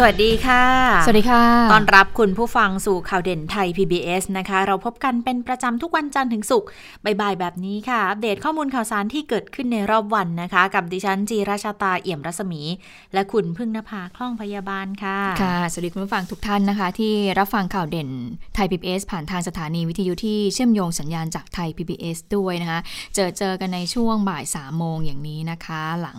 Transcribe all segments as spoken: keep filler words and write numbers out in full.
สวัสดีค่ะสวัสดีค่ะต้อนรับคุณผู้ฟังสู่ข่าวเด่นไทย พี บี เอส นะคะเราพบกันเป็นประจำทุกวันจันทร์ถึงศุกร์บ่ายๆแบบนี้ค่ะอัปเดตข้อมูลข่าวสารที่เกิดขึ้นในรอบวันนะคะกับดิฉันจีราชาตาเอี่ยมรัศมีและคุณพึ่งนภาคล่องพยาบาลค่ะค่ะสวัสดีคุณผู้ฟังทุกท่านนะคะที่รับฟังข่าวเด่นไทย พี บี เอส ผ่านทางสถานีวิทยุที่เชื่อมโยงสัญญาณจากไทย พี บี เอส ด้วยนะคะเจอเจอกันในช่วงบ่ายสามโมงอย่างนี้นะคะหลัง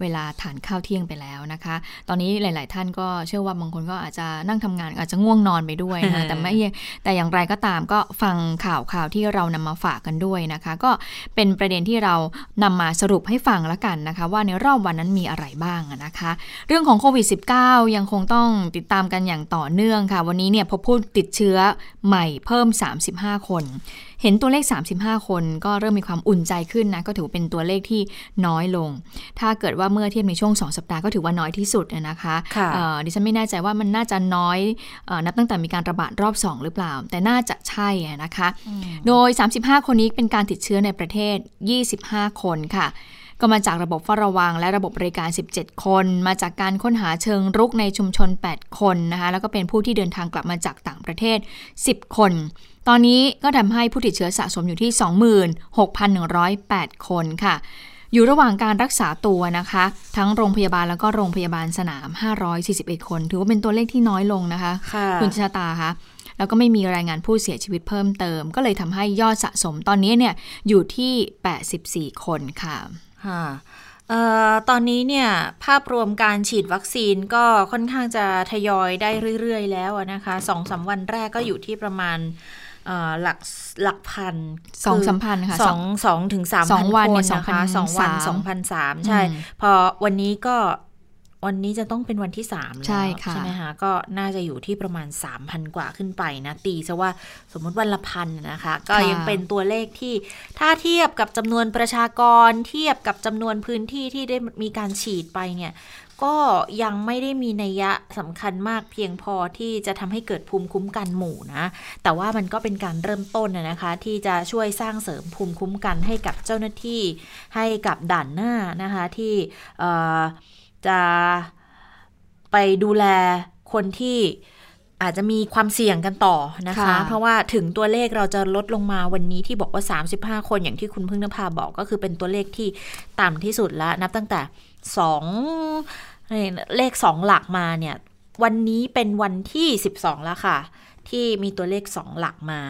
เวลาทานข้าวเที่ยงไปแล้วนะคะตอนนี้หลายๆท่านก็เชื่อว่าบางคนก็อาจจะนั่งทำงานอาจจะง่วงนอนไปด้วยนะ แต่ไม่แต่อย่างไรก็ตามก็ฟังข่าวข่าวที่เรานำมาฝากกันด้วยนะคะก็เป็นประเด็นที่เรานำมาสรุปให้ฟังละกันนะคะว่าในรอบวันนั้นมีอะไรบ้างนะคะเรื่องของโควิด สิบเก้า ยังคงต้องติดตามกันอย่างต่อเนื่องค่ะวันนี้เนี่ยพบผู้ติดเชื้อใหม่เพิ่มสามสิบห้าคนเห็นตัวเลขสามสิบห้าคนก็เริ่มมีความอุ่นใจขึ้นนะก็ถือเป็นตัวเลขที่น้อยลงถ้าเกิดว่าเมื่อเทียบในช่วงสองสัปดาห์ก็ถือว่าน้อยที่สุดนะคะดิฉันไม่แน่ใจว่ามันน่าจะน้อยนับตั้งแต่มีการระบาดรอบสองหรือเปล่าแต่น่าจะใช่นะคะโดยสามสิบห้าคนนี้เป็นการติดเชื้อในประเทศยี่สิบห้าคนค่ะก็มาจากระบบเฝ้าระวังและระบบบริการสิบเจ็ดคนมาจากการค้นหาเชิงรุกในชุมชนแปดคนนะคะแล้วก็เป็นผู้ที่เดินทางกลับมาจากต่างประเทศสิบคนตอนนี้ก็ทำให้ผู้ติดเชื้อสะสมอยู่ที่ สองหมื่นหกพันหนึ่งร้อยแปด คนค่ะอยู่ระหว่างการรักษาตัวนะคะทั้งโรงพยาบาลแล้วก็โรงพยาบาลสนามห้าร้อยสี่สิบเอ็ดคนถือว่าเป็นตัวเลขที่น้อยลงนะคะ คุณชะตาคะแล้วก็ไม่มีรายงานผู้เสียชีวิตเพิ่มเติมก็เลยทำให้ยอดสะสมตอนนี้เนี่ยอยู่ที่แปดสิบสี่คนค่ะค่ะเอ่อตอนนี้เนี่ยภาพรวมการฉีดวัคซีนก็ค่อนข้างจะทยอยได้เรื่อยๆแล้วนะคะ สองถึงสาม วันแรกก็อยู่ที่ประมาณเอ่อหลักหลักพัน สองถึงสาม พันค่ะสอง ถึง สาม พันคนนะคะสองวันสองพันสามใช่พอวันนี้ก็วันนี้จะต้องเป็นวันที่สามแล้วใช่ไหมคะก็น่าจะอยู่ที่ประมาณ สามพัน กว่าขึ้นไปนะตีซะว่าสมมติวันละพันนะคะก็ยังเป็นตัวเลขที่ถ้าเทียบกับจำนวนประชากรเทียบกับจำนวนพื้นที่ที่ได้มีการฉีดไปเนี่ยก็ยังไม่ได้มีนัยยะสำคัญมากเพียงพอที่จะทำให้เกิดภูมิคุ้มกันหมู่นะแต่ว่ามันก็เป็นการเริ่มต้นนะคะที่จะช่วยสร้างเสริมภูมิคุ้มกันให้กับเจ้าหน้าที่ให้กับด่านหน้านะคะที่เอ่อจะไปดูแลคนที่อาจจะมีความเสี่ยงกันต่อนะคะเพราะว่าถึงตัวเลขเราจะลดลงมาวันนี้ที่บอกว่าสามสิบห้าคนอย่างที่คุณพึ่งนภาบอกก็คือเป็นตัวเลขที่ต่ำที่สุดแล้วนับตั้งแต่สองเลขสองหลักมาเนี่ยวันนี้เป็นวันที่สิบสองแล้วค่ะที่มีตัวเลขสองหลักมา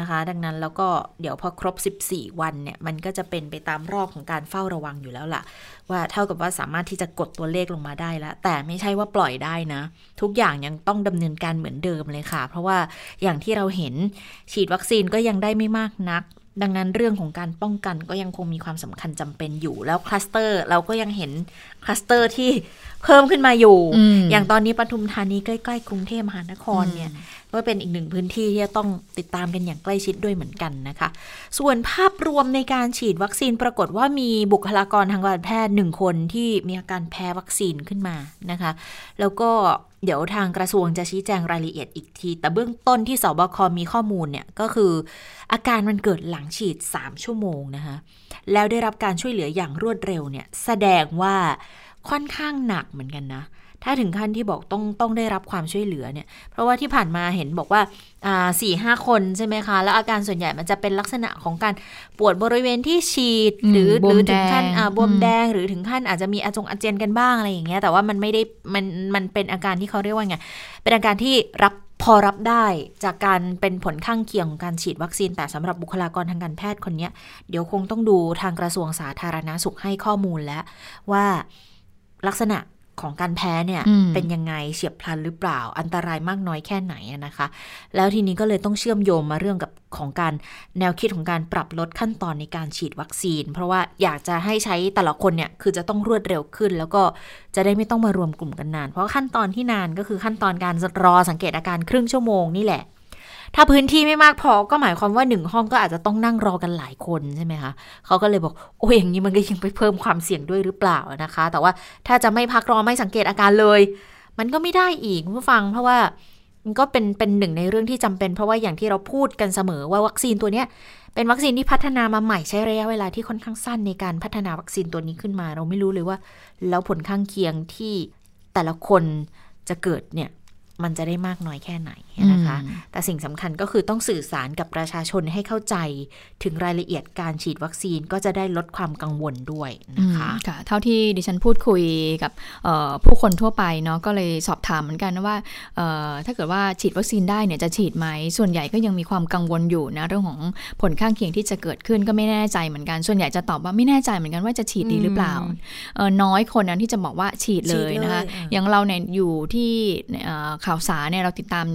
นะคะดังนั้นแล้วก็เดี๋ยวพอครบสิบสี่วันเนี่ยมันก็จะเป็นไปตามรอบของการเฝ้าระวังอยู่แล้วล่ะว่าเท่ากับว่าสามารถที่จะกดตัวเลขลงมาได้แล้วแต่ไม่ใช่ว่าปล่อยได้นะทุกอย่างยังต้องดำเนินการเหมือนเดิมเลยค่ะเพราะว่าอย่างที่เราเห็นฉีดวัคซีนก็ยังได้ไม่มากนักดังนั้นเรื่องของการป้องกันก็ยังคงมีความสำคัญจำเป็นอยู่แล้วคลัสเตอร์เราก็ยังเห็นคลัสเตอร์ที่เพิ่มขึ้นมาอยู่ อ, อย่างตอนนี้ปทุมธานีใกล้ๆกรุงเทพมหานครเนี่ยก็เป็นอีกหนึ่งพื้นที่ที่จะต้องติดตามกันอย่างใกล้ชิดด้วยเหมือนกันนะคะส่วนภาพรวมในการฉีดวัคซีนปรากฏว่ามีบุคลากรทางการแพทย์หนึ่งคนที่มีอาการแพ้วัคซีนขึ้นมานะคะแล้วก็เดี๋ยวทางกระทรวงจะชี้แจงรายละเอียดอีกทีแต่เบื้องต้นที่สบคมีข้อมูลเนี่ยก็คืออาการมันเกิดหลังฉีดสามชั่วโมงนะคะแล้วได้รับการช่วยเหลืออย่างรวดเร็วเนี่ยแสดงว่าค่อนข้างหนักเหมือนกันนะถ้าถึงขั้นที่บอกต้องต้องได้รับความช่วยเหลือเนี่ยเพราะว่าที่ผ่านมาเห็นบอกว่าอ่า สี่ถึงห้า คนใช่ไหมคะแล้วอาการส่วนใหญ่มันจะเป็นลักษณะของการปวดบริเวณที่ฉีดหรือหรือถึงขั้นอ่าบวมแดงหรือถึงขั้นอาจจะมีอาจงอาเจียนกันบ้างอะไรอย่างเงี้ยแต่ว่ามันไม่ได้มันมันเป็นอาการที่เขาเรียกว่าไงเป็นอาการที่รับพอรับได้จากการเป็นผลข้างเคียงของการฉีดวัคซีนแต่สำหรับบุคลากรทางการแพทย์คนนี้เดี๋ยวคงต้องดูทางกระทรวงสาธารณสุขให้ข้อมูลแล้วว่าลักษณะของการแพ้เนี่ยเป็นยังไงเฉียบพลันหรือเปล่าอันตรายมากน้อยแค่ไหนนะคะแล้วทีนี้ก็เลยต้องเชื่อมโยงมาเรื่องกับของการแนวคิดของการปรับลดขั้นตอนในการฉีดวัคซีนเพราะว่าอยากจะให้ใช้แต่ละคนเนี่ยคือจะต้องรวดเร็วขึ้นแล้วก็จะได้ไม่ต้องมารวมกลุ่มกันนานเพราะขั้นตอนที่นานก็คือขั้นตอนการรอสังเกตอาการครึ่งชั่วโมงนี่แหละถ้าพื้นที่ไม่มากพอก็หมายความว่าหนึ่งห้องก็อาจจะต้องนั่งรอกันหลายคนใช่ไหมคะเขาก็เลยบอกโอ้ยอย่างนี้มันก็ยังไปเพิ่มความเสี่ยงด้วยหรือเปล่านะคะแต่ว่าถ้าจะไม่พักรอไม่สังเกตอาการเลย มันก็ไม่ได้อีกคุณผู้ฟังเพราะว่ามันก็เป็นเป็นหนึ่งในเรื่องที่จำเป็นเพราะว่าอย่างที่เราพูดกันเสมอว่าวัคซีนตัวเนี้ยเป็นวัคซีนที่พัฒนามาใหม่ใช้ระยะเวลาที่ค่อนข้างสั้นในการพัฒนาวัคซีนตัวนี้ขึ้นมาเราไม่รู้เลยว่าแล้วผลข้างเคียงที่แต่ละคนจะเกิดเนี่ยมันจะได้มากน้อยแค่ไหนนะคะแต่สิ่งสำคัญก็คือต้องสื่อสารกับประชาชนให้เข้าใจถึงรายละเอียดการฉีดวัคซีนก็จะได้ลดความกังวลด้วยนะคะค่ะเท่าที่ดิฉันพูดคุยกับผู้คนทั่วไปเนาะก็เลยสอบถามเหมือนกันว่าถ้าเกิดว่าฉีดวัคซีนได้เนี่ยจะฉีดไหมส่วนใหญ่ก็ยังมีความกังวลอยู่นะเรื่องของผลข้างเคียงที่จะเกิดขึ้นก็ไม่แน่ใจเหมือนกันส่วนใหญ่จะตอบว่าไม่แน่ใจเหมือนกันว่าจะฉีดดีหรือเปล่าน้อยคนนั้นที่จะบอกว่าฉีดเลยนะคะอย่างเราเนี่ยอยู่ที่ข่าวสารเนี่ยเราติดตาม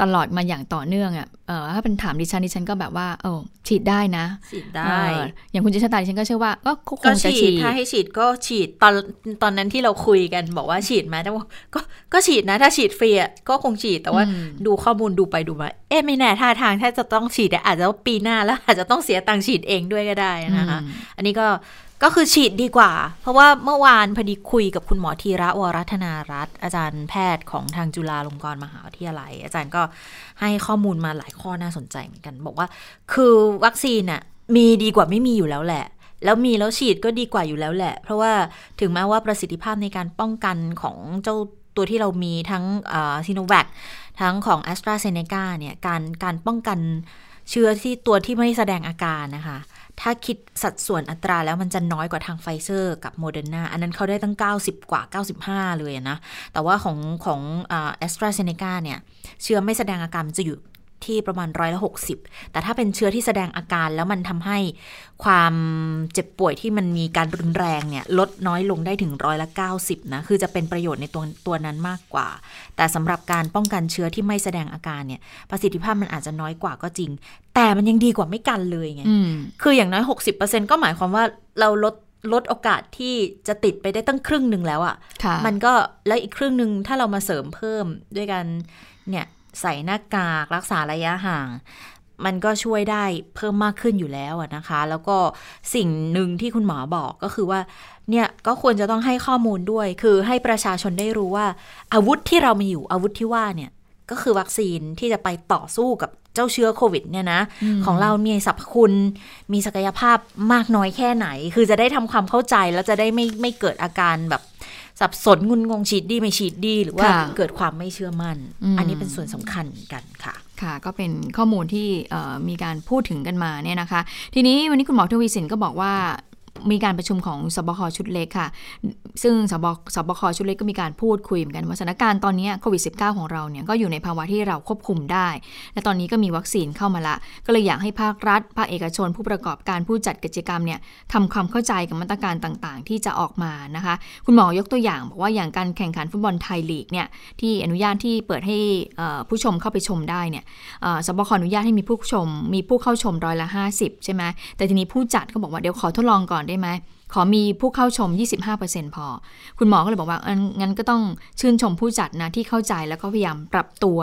ตลอดมาอย่างต่อเนื่องอ่ะถ้าเป็นถามดิฉันดิฉันก็แบบว่าเออฉีดได้นะฉีดได้อย่างคุณจิชตาดิฉันก็เชื่อว่าก็คงจะฉีดถ้าให้ฉีดก็ฉีดตอนตอนนั้นที่เราคุยกันบอกว่าฉีดไหมแต่ว่าก็ก็ฉีดนะถ้าฉีดฟรีอ่ะก็คงฉีดแต่ว่าดูข้อมูลดูไปดูมาเอ๊ะไม่แน่ท่าทางถ้าจะต้องฉีดอาจจะปีหน้าแล้วอาจจะต้องเสียตังค์ฉีดเองด้วยก็ได้นะคะอันนี้ก็ก็คือฉีดดีกว่าเพราะว่าเมื่อวานพอดีคุยกับคุณหมอธีระวรัตนารัตน์อาจารย์แพทย์ของทางจุฬาลงกรณ์มหาวิทยาลัยอาจารย์ก็ให้ข้อมูลมาหลายข้อน่าสนใจเหมือนกันบอกว่าคือวัคซีนน่ะมีดีกว่าไม่มีอยู่แล้วแหละแล้วมีแล้วฉีดก็ดีกว่าอยู่แล้วแหละเพราะว่าถึงแม้ว่าประสิทธิภาพในการป้องกันของเจ้าตัวที่เรามีทั้งซิโนแวคทั้งของ AstraZeneca เนี่ยการการป้องกันเชื้อที่ตัวที่ไม่แสดงอาการนะคะถ้าคิดสัดส่วนอัตราแล้วมันจะน้อยกว่าทางไฟเซอร์กับโมเดอร์นาอันนั้นเขาได้ตั้งเก้าสิบกว่าเก้าสิบห้าเลยนะแต่ว่าของของเอ่อ AstraZeneca เนี่ยเชื้อไม่แสดงอาการจะอยู่ที่ประมาณร้อยละหกสิบแต่ถ้าเป็นเชื้อที่แสดงอาการแล้วมันทำให้ความเจ็บป่วยที่มันมีการรุนแรงเนี่ยลดน้อยลงได้ถึงร้อยละเก้าสิบนะคือจะเป็นประโยชน์ในตัวตัวนั้นมากกว่าแต่สำหรับการป้องกันเชื้อที่ไม่แสดงอาการเนี่ยประสิทธิภาพมันอาจจะน้อยกว่าก็จริงแต่มันยังดีกว่าไม่กันเลยไงคืออย่างน้อย หกสิบเปอร์เซ็นต์ ก็หมายความว่าเราลดลดโอกาสที่จะติดไปได้ตั้งครึ่งนึงแล้วอ่ะมันก็แล้วอีกครึ่งนึงถ้าเรามาเสริมเพิ่มด้วยกันเนี่ยใส่หน้ากากรักษาระยะห่างมันก็ช่วยได้เพิ่มมากขึ้นอยู่แล้วนะคะแล้วก็สิ่งหนึ่งที่คุณหมอบอกก็คือว่าเนี่ยก็ควรจะต้องให้ข้อมูลด้วยคือให้ประชาชนได้รู้ว่าอาวุธที่เรามีอยู่อาวุธที่ว่าเนี่ยก็คือวัคซีนที่จะไปต่อสู้กับเจ้าเชื้อโควิดเนี่ยนะของเรามีสรรพคุณมีศักยภาพมากน้อยแค่ไหนคือจะได้ทำความเข้าใจแล้วจะได้ไม่ไม่เกิดอาการแบบสับสนงุนงงฉีดดีไม่ฉีดดีหรือว่าเกิดความไม่เชื่อมั่น อ, อันนี้เป็นส่วนสำคัญกันค่ะค่ะก็เป็นข้อมูลที่มีการพูดถึงกันมาเนี่ยนะคะทีนี้วันนี้คุณหมอทวีสินก็บอกว่ามีการประชุมของสบคชุดเล็กค่ะซึ่งสบสบคชุดเล็กก็มีการพูดคุยเหมือนกันว่าสถานการณ์ตอนนี้โควิด สิบเก้า ของเราเนี่ยก็อยู่ในภาวะที่เราควบคุมได้และตอนนี้ก็มีวัคซีนเข้ามาละก็เลยอยากให้ภาครัฐภาคเอกชนผู้ประกอบการผู้จัดกิจกรรมเนี่ยทำความเข้าใจกับมาตรการต่างๆที่จะออกมานะคะคุณหมอยกตัวอย่างบอกว่าอย่างการแข่งขันฟุตบอลไทยลีกเนี่ยที่อนุญาตที่เปิดให้ผู้ชมเข้าไปชมได้เนี่ยสบคอนุญาตให้มีผู้ชมมีผู้เข้าชมร้อยละห้าสิบใช่ไหมแต่ทีนี้ผู้จัดก็บอกว่าเดี๋ยวขอทดลองก่อนได้ไหมขอมีผู้เข้าชม ยี่สิบห้าเปอร์เซ็นต์ พอคุณหมอก็เลยบอกว่างั้นก็ต้องชื่นชมผู้จัดนะที่เข้าใจแล้วก็พยายามปรับตัว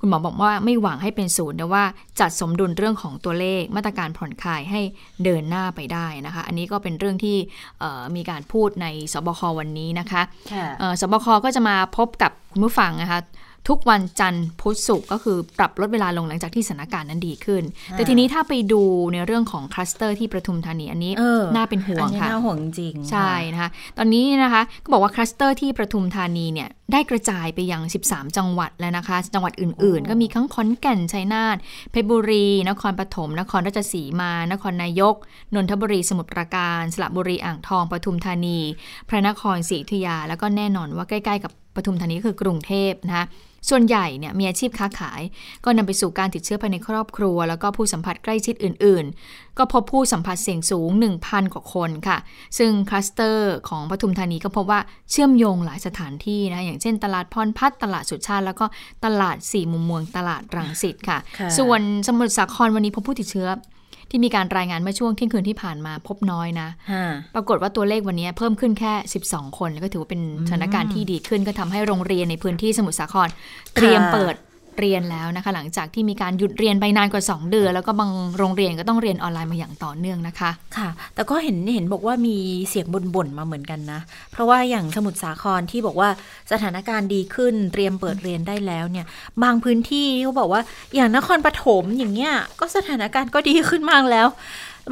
คุณหมอบอกว่าไม่หวังให้เป็นศูนย์แต่ว่าจัดสมดุลเรื่องของตัวเลขมาตรการผ่อนคลายให้เดินหน้าไปได้นะคะอันนี้ก็เป็นเรื่องที่มีการพูดในสบควันนี้นะคะสบคก็จะมาพบกับคุณผู้ฟังนะคะทุกวันจันทร์พุธศุกร์ก็คือปรับลดเวลาลงหลังจากที่สถานการณ์นั้นดีขึ้นแต่ทีนี้ถ้าไปดูในเรื่องของคลัสเตอร์ที่ปทุมธานีอันนี้น่าเป็นห่วงค่ะน่าห่วงจริงใช่นะคะตอนนี้นะคะก็บอกว่าคลัสเตอร์ที่ปทุมธานีเนี่ยได้กระจายไปยังสิบสามจังหวัดแล้วนะคะจังหวัดอื่นๆก็มีทั้งขอนแก่นชัยนาทเพชรบุรีนครปฐมนครราชสีมานครนายกนนทบุรีสมุทรปราการสระบุรีอ่างทองปทุมธานีพระนครศรีอยุธยาแล้วก็แน่นอนว่าใกล้ๆกับปทุมธานีคือกรุงเทพนะคะส่วนใหญ่เนี่ยมีอาชีพค้าขายก็นำไปสู่การติดเชื้อภายในครอบครัวแล้วก็ผู้สัมผัสใกล้ชิดอื่นๆก็พบผู้สัมผัสเสี่ยงสูง หนึ่งพัน กว่าคนค่ะซึ่งคลัสเตอร์ของปทุมธานีก็พบว่าเชื่อมโยงหลายสถานที่นะอย่างเช่นตลาดพรพัฒน์ตลาดสุชาติแล้วก็ตลาดสี่มุมเมืองตลาดรังสิตค่ะส่วนสมุทรสาครวันนี้พบผู้ติดเชื้อที่มีการรายงานเมื่อช่วงเที่ยงคืนที่ผ่านมาพบน้อยนะปรากฏว่าตัวเลขวันนี้เพิ่มขึ้นแค่สิบสองคนก็ถือว่าเป็นสถานการณ์ที่ดีขึ้นก็ทำให้โรงเรียนในพื้นที่สมุทรสาครเตรียมเปิด เรียนแล้วนะคะหลังจากที่มีการหยุดเรียนไปนานกว่าสองเดือนแล้วก็บางโรงเรียนก็ต้องเรียนออนไลน์มาอย่างต่อเนื่องนะคะค่ะแต่ก็เห็นเห็นบอกว่ามีเสียงบ่นๆมาเหมือนกันนะเพราะว่าอย่างสมุทรสาครที่บอกว่าสถานการณ์ดีขึ้นเตรียมเปิดเรียนได้แล้วเนี่ยบางพื้นที่เขาบอกว่าอย่างนครปฐมอย่างเงี้ยก็สถานการณ์ก็ดีขึ้นมากแล้ว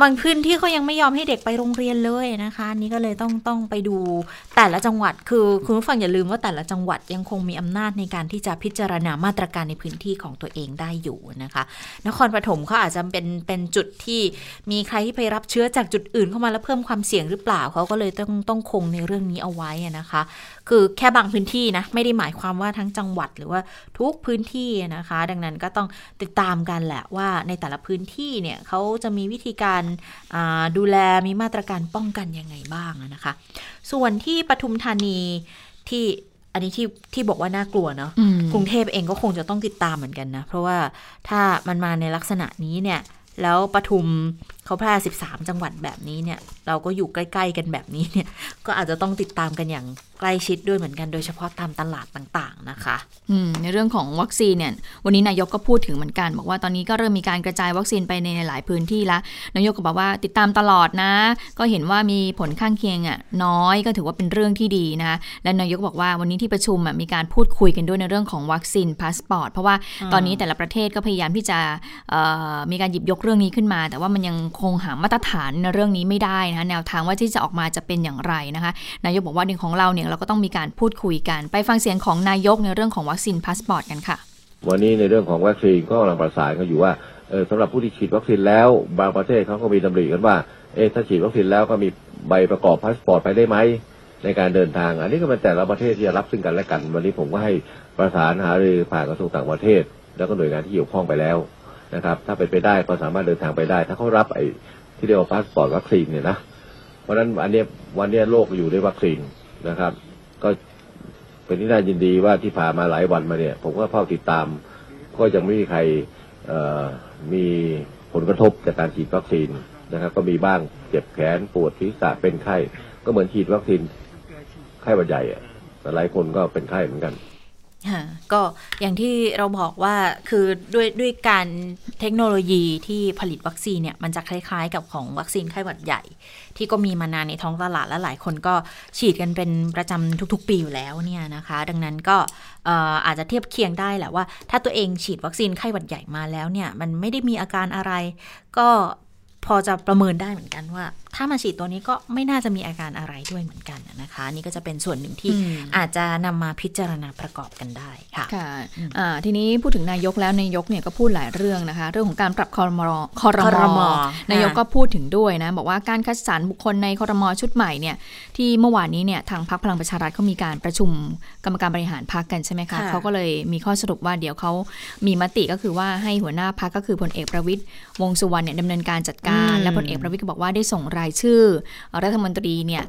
บางพื้นที่เขายังไม่ยอมให้เด็กไปโรงเรียนเลยนะคะนี่ก็เลยต้องต้องไปดูแต่ละจังหวัดคือคุณผู้ฟังอย่าลืมว่าแต่ละจังหวัดยังคงมีอำนาจในการที่จะพิจารณามาตรการในพื้นที่ของตัวเองได้อยู่นะคะนครปฐมเขาอาจจะเป็นเป็นจุดที่มีใครที่ไปรับเชื้อจากจุดอื่นเข้ามาแล้วเพิ่มความเสี่ยงหรือเปล่าเขาก็เลยต้องต้องคงในเรื่องนี้เอาไว้นะคะคือแค่บางพื้นที่นะไม่ได้หมายความว่าทั้งจังหวัดหรือว่าทุกพื้นที่นะคะดังนั้นก็ต้องติดตามกันแหละว่าในแต่ละพื้นที่เนี่ยเขาจะมีวิธีการดูแลมีมาตรการป้องกันยังไงบ้างนะคะส่วนที่ปทุมธานีที่อันนี้ที่ที่บอกว่าน่ากลัวเนาะกรุงเทพเองก็คงจะต้องติดตามเหมือนกันนะเพราะว่าถ้ามันมาในลักษณะนี้เนี่ยแล้วปทุมเขาแพร่สิบสามจังหวัดแบบนี้เนี่ยเราก็อยู่ใกล้ๆกันแบบนี้เนี่ยก็อาจจะต้องติดตามกันอย่างใกล้ชิดด้วยเหมือนกันโดยเฉพาะตามตลาดต่างๆนะคะในเรื่องของวัคซีนเนี่ยวันนี้นายกก็พูดถึงเหมือนกันบอกว่าตอนนี้ก็เริ่มมีการกระจายวัคซีนไปในหลายพื้นที่แล้วนายกก็บอกว่าติดตามตลอดนะก็เห็นว่ามีผลข้างเคียงอ่ะน้อยก็ถือว่าเป็นเรื่องที่ดีนะและนายกบอกว่าวันนี้ที่ประชุมมีการพูดคุยกันด้วยในเรื่องของวัคซีนพาสปอร์ตเพราะว่าตอนนี้แต่ละประเทศก็พยายามที่จะมีการหยิบยกเรื่องนี้ขึ้นมาแต่ว่ามันยังคงหามาตรฐานในเรื่องนี้ไม่ได้นะแนวทางว่าที่จะออกมาจะเป็นอย่างไรนะคะนายกบอกว่าเรื่องของเราเนี่ยเราก็ต้องมีการพูดคุยกันไปฟังเสียงของนายกในเรื่องของวัคซีนพาสปอร์ตกันค่ะวันนี้ในเรื่องของวัคซีนก็กำลังประสานกันอยู่ว่าเออสำหรับผู้ที่ฉีดวัคซีนแล้วบางประเทศเขาก็มีดำริกันว่าเออถ้าฉีดวัคซีนแล้วก็มีใบประกอบพาสปอร์ตไปได้ไหมในการเดินทางอันนี้ก็เป็นแต่ละประเทศที่จะรับซึ่งกันและกันวันนี้ผมก็ให้ประสานหารือผ่านกระทรวงต่างประเทศแล้วก็หน่วยงานที่เกี่ยวข้องไปแล้วนะครับถ้าเป็นไปได้ก็สามารถเดินทางไปได้ถ้าเขารับไอ้ที่เรียกว่าพาสปอร์ตวัคซีนเนี่ยนะเพราะฉะนั้นอันนี้วันนี้โลกอยู่ด้วยวัคซีนนะครับก็เป็นที่น่ายินดีว่าที่ผ่านมาหลายวันมาเนี่ยผมก็เฝ้าติดตามก็ยังไม่มีใครมีผลกระทบจากการฉีดวัคซีนนะครับก็มีบ้างเจ็บแขนปวดศีรษะเป็นไข้ก็เหมือนฉีดวัคซีนไข้หวัดใหญ่แต่หลายคนก็เป็นไข้เหมือนกันก็อย่างที่เราบอกว่าคือด้วยด้วยการเทคโนโลยีที่ผลิตวัคซีนเนี่ยมันจะคล้ายๆกับของวัคซีนไข้หวัดใหญ่ที่ก็มีมานานในท้องตลาดและหลายคนก็ฉีดกันเป็นประจำทุกๆปีอยู่แล้วเนี่ยนะคะดังนั้นก็เอ่ออาจจะเทียบเคียงได้แหละว่าถ้าตัวเองฉีดวัคซีนไข้หวัดใหญ่มาแล้วเนี่ยมันไม่ได้มีอาการอะไรก็พอจะประเมินได้เหมือนกันว่าถ้ามาฉีดตัวนี้ก็ไม่น่าจะมีอาการอะไรด้วยเหมือนกันนะคะนี่ก็จะเป็นส่วนหนึ่งที่ อ, อาจจะนำมาพิจารณาประกอบกันได้ค่ะค่ะทีนี้พูดถึงนายกแล้วนายกเนี่ยก็พูดหลายเรื่องนะคะเรื่องของการปรับครม.ครม.นายกก็พูดถึงด้วยนะบอกว่าการคัดสรรบุคคลในครม.ชุดใหม่เนี่ยที่เมื่อวานนี้เนี่ยทางพรรคพลังประชารัฐเขามีการประชุมกรรมการบริหารพรรคกันใช่ไหมคะเขาก็เลยมีข้อสรุปว่าเดี๋ยวเขามีมติก็คือว่าให้หัวหน้าพรรคก็คือพลเอกประวิตรวงษ์สุวรรณเนี่ยดำเนินการจัดการและพลเอกประวิตรก็บอกว่าได้ส่งรายชื่อรัฐมนตรีเนี่ย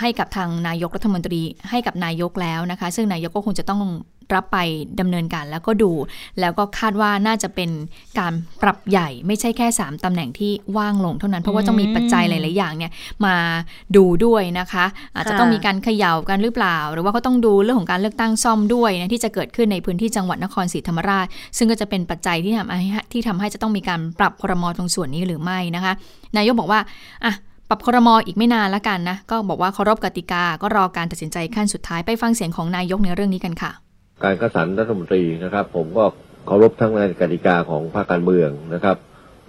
ให้กับทางนายกรัฐมนตรีให้กับนายกแล้วนะคะซึ่งนายกก็คงจะต้องรับไปดำเนินการแล้วก็ดูแล้วก็คาดว่าน่าจะเป็นการปรับใหญ่ไม่ใช่แค่สามตำแหน่งที่ว่างลงเท่านั้นเพราะว่าต้องมีปัจจัยหลายๆอย่างเนี่ยมาดูด้วยนะคะอาจจะต้องมีการเขย่ากันหรือเปล่าหรือว่าก็ต้องดูเรื่องของการเลือกตั้งซ่อมด้วยนะที่จะเกิดขึ้นในพื้นที่จังหวัดนครศรีธรรมราชซึ่งก็จะเป็นปัจจัยที่ทำให้ที่ทำให้จะต้องมีการปรับครม.ตรงส่วนนี้หรือไม่นะคะนายกบอกว่าอ่ะปรับครม.อีกไม่นานละกันนะก็บอกว่าเคารพกติกาก็รอการตัดสินใจขั้นสุดท้ายไปฟังเสียงของนายกในเรื่องนี้กันค่ะการคัดสรรรัฐมนตรีนะครับผมก็เคารพทั้งในกติกาของภาคการเมืองนะครับ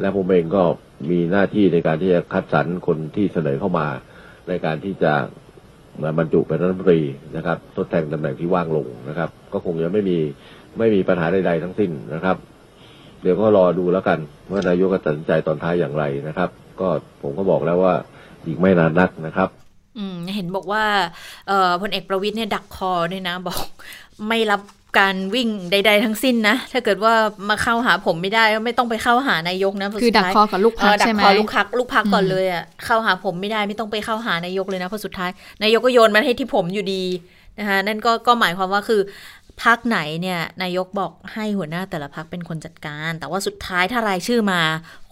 และผมเองก็มีหน้าที่ในการที่จะคัดสรรคนที่เสนอเข้ามาในการที่จะมาบรรจุเป็นรัฐมนตรีนะครับทดแทนตำแหน่งที่ว่างลงนะครับก็คงจะไม่มีไม่มีปัญหาใดๆทั้งสิ้นนะครับเดี๋ยวก็รอดูแล้วกันว่านายกจะตัดสินใจตอนท้ายอย่างไรนะครับก็ผมก็บอกแล้วว่าอีกไม่นานนักนะครับเห็นบอกว่าพลเอกประวิตรเนี่ยดักคอด้วยนะบอกไม่รับการวิ่งใดๆทั้งสิ้นนะถ้าเกิดว่ามาเข้าหาผมไม่ได้ก็ไม่ต้องไปเข้าหานายกนะคือดักคอกับลูกพักใช่ไหมดักคอลูกพักลูกพักก่อนเลยอ่ะเข้าหาผมไม่ได้ไม่ต้องไปเข้าหานายกเลยนะเพราะสุดท้ายนายกก็โยนมาให้ที่ผมอยู่ดีนะคะนั่นก็ก็หมายความว่าคือพักไหนเนี่ยนายกบอกให้หัวหน้าแต่ละพักเป็นคนจัดการแต่ว่าสุดท้ายถ้ารายชื่อมา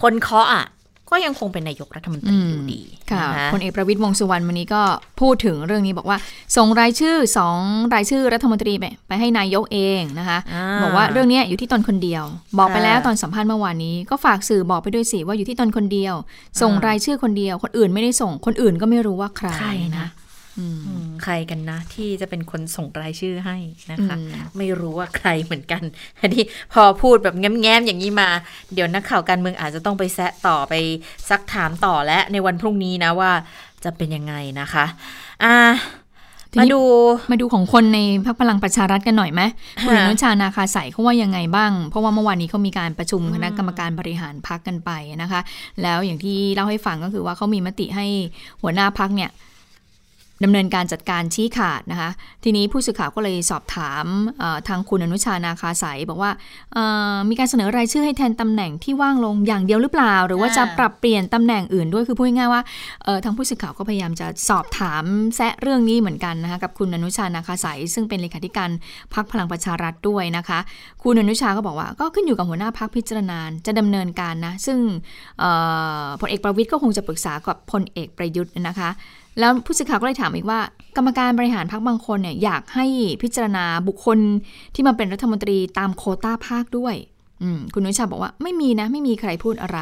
คนเคาะอ่ะ ก็ยังคงเป็นนายกรัฐมนตรีอยู่ดีนะคะพลเอกประวิตรวงษ์สุวรรณวันนี้ก็พูดถึงเรื่องนี้บอกว่าส่งรายชื่อสองรายชื่อรัฐมนตรีไปไปให้นายกเองนะคะบอกว่าเรื่องนี้อยู่ที่ตนคนเดียวบอกไปแล้วตอนสัมภาษณ์เมื่อวานนี้ก็ฝากสื่อบอกไปด้วยสิว่าอยู่ที่ตนคนเดียวส่งรายชื่อคนเดียวคนอื่นไม่ได้ส่งคนอื่นก็ไม่รู้ว่าใครนะใครกันนะที่จะเป็นคนส่งรายชื่อให้นะคะไม่รู้ว่าใครเหมือนกันอันนี้พอพูดแบบแง้มๆอย่างนี้มาเดี๋ยวนักข่าวการเมืองอาจจะต้องไปแซะต่อไปซักถามต่อและในวันพรุ่งนี้นะว่าจะเป็นยังไงนะคะอ่ามาดูมาดูของคนในพรรคพลังประชารัฐกันหน่อยไหมคุณอนุชา นาคาใสเขาว่ายังไงบ้างเพราะว่าเมื่อวานนี้เขามีการประชุมคณะกรรมการบริหารพรรคกันไปนะคะแล้วอย่างที่เล่าให้ฟังก็คือว่าเขามีมติให้หัวหน้าพรรคเนี่ยดำเนินการจัดการชี้ขาดนะคะทีนี้ผู้สื่อข่าวก็เลยสอบถามทางคุณอนุชา นาคาใสบอกว่ามีการเสนอรายชื่อให้แทนตำแหน่งที่ว่างลงอย่างเดียวหรือเปล่าหรือว่าจะปรับเปลี่ยนตำแหน่งอื่นด้วยคือพูดง่ายๆว่าทางผู้สื่อข่าวก็พยายามจะสอบถามแซะเรื่องนี้เหมือนกันนะคะกับคุณอนุชา นาคาใสซึ่งเป็นเลขาธิการพรรคพลังประชารัฐด้วยนะคะคุณอนุชาก็บอกว่าก็ขึ้นอยู่กับหัวหน้าพรรคพิจารณาจะดำเนินการนะซึ่งพลเอกประวิตรก็คงจะปรึกษากับพลเอกประยุทธ์นะคะแล้วผู้สื่อข่าวก็เลยถามอีกว่ากรรมการบริหารพรรคบางคนเนี่ยอยากให้พิจารณาบุคคลที่มาเป็นรัฐมนตรีตามโควต้าภาคด้วยคุณนุชาบอกว่าไม่มีนะไม่มีใครพูดอะไร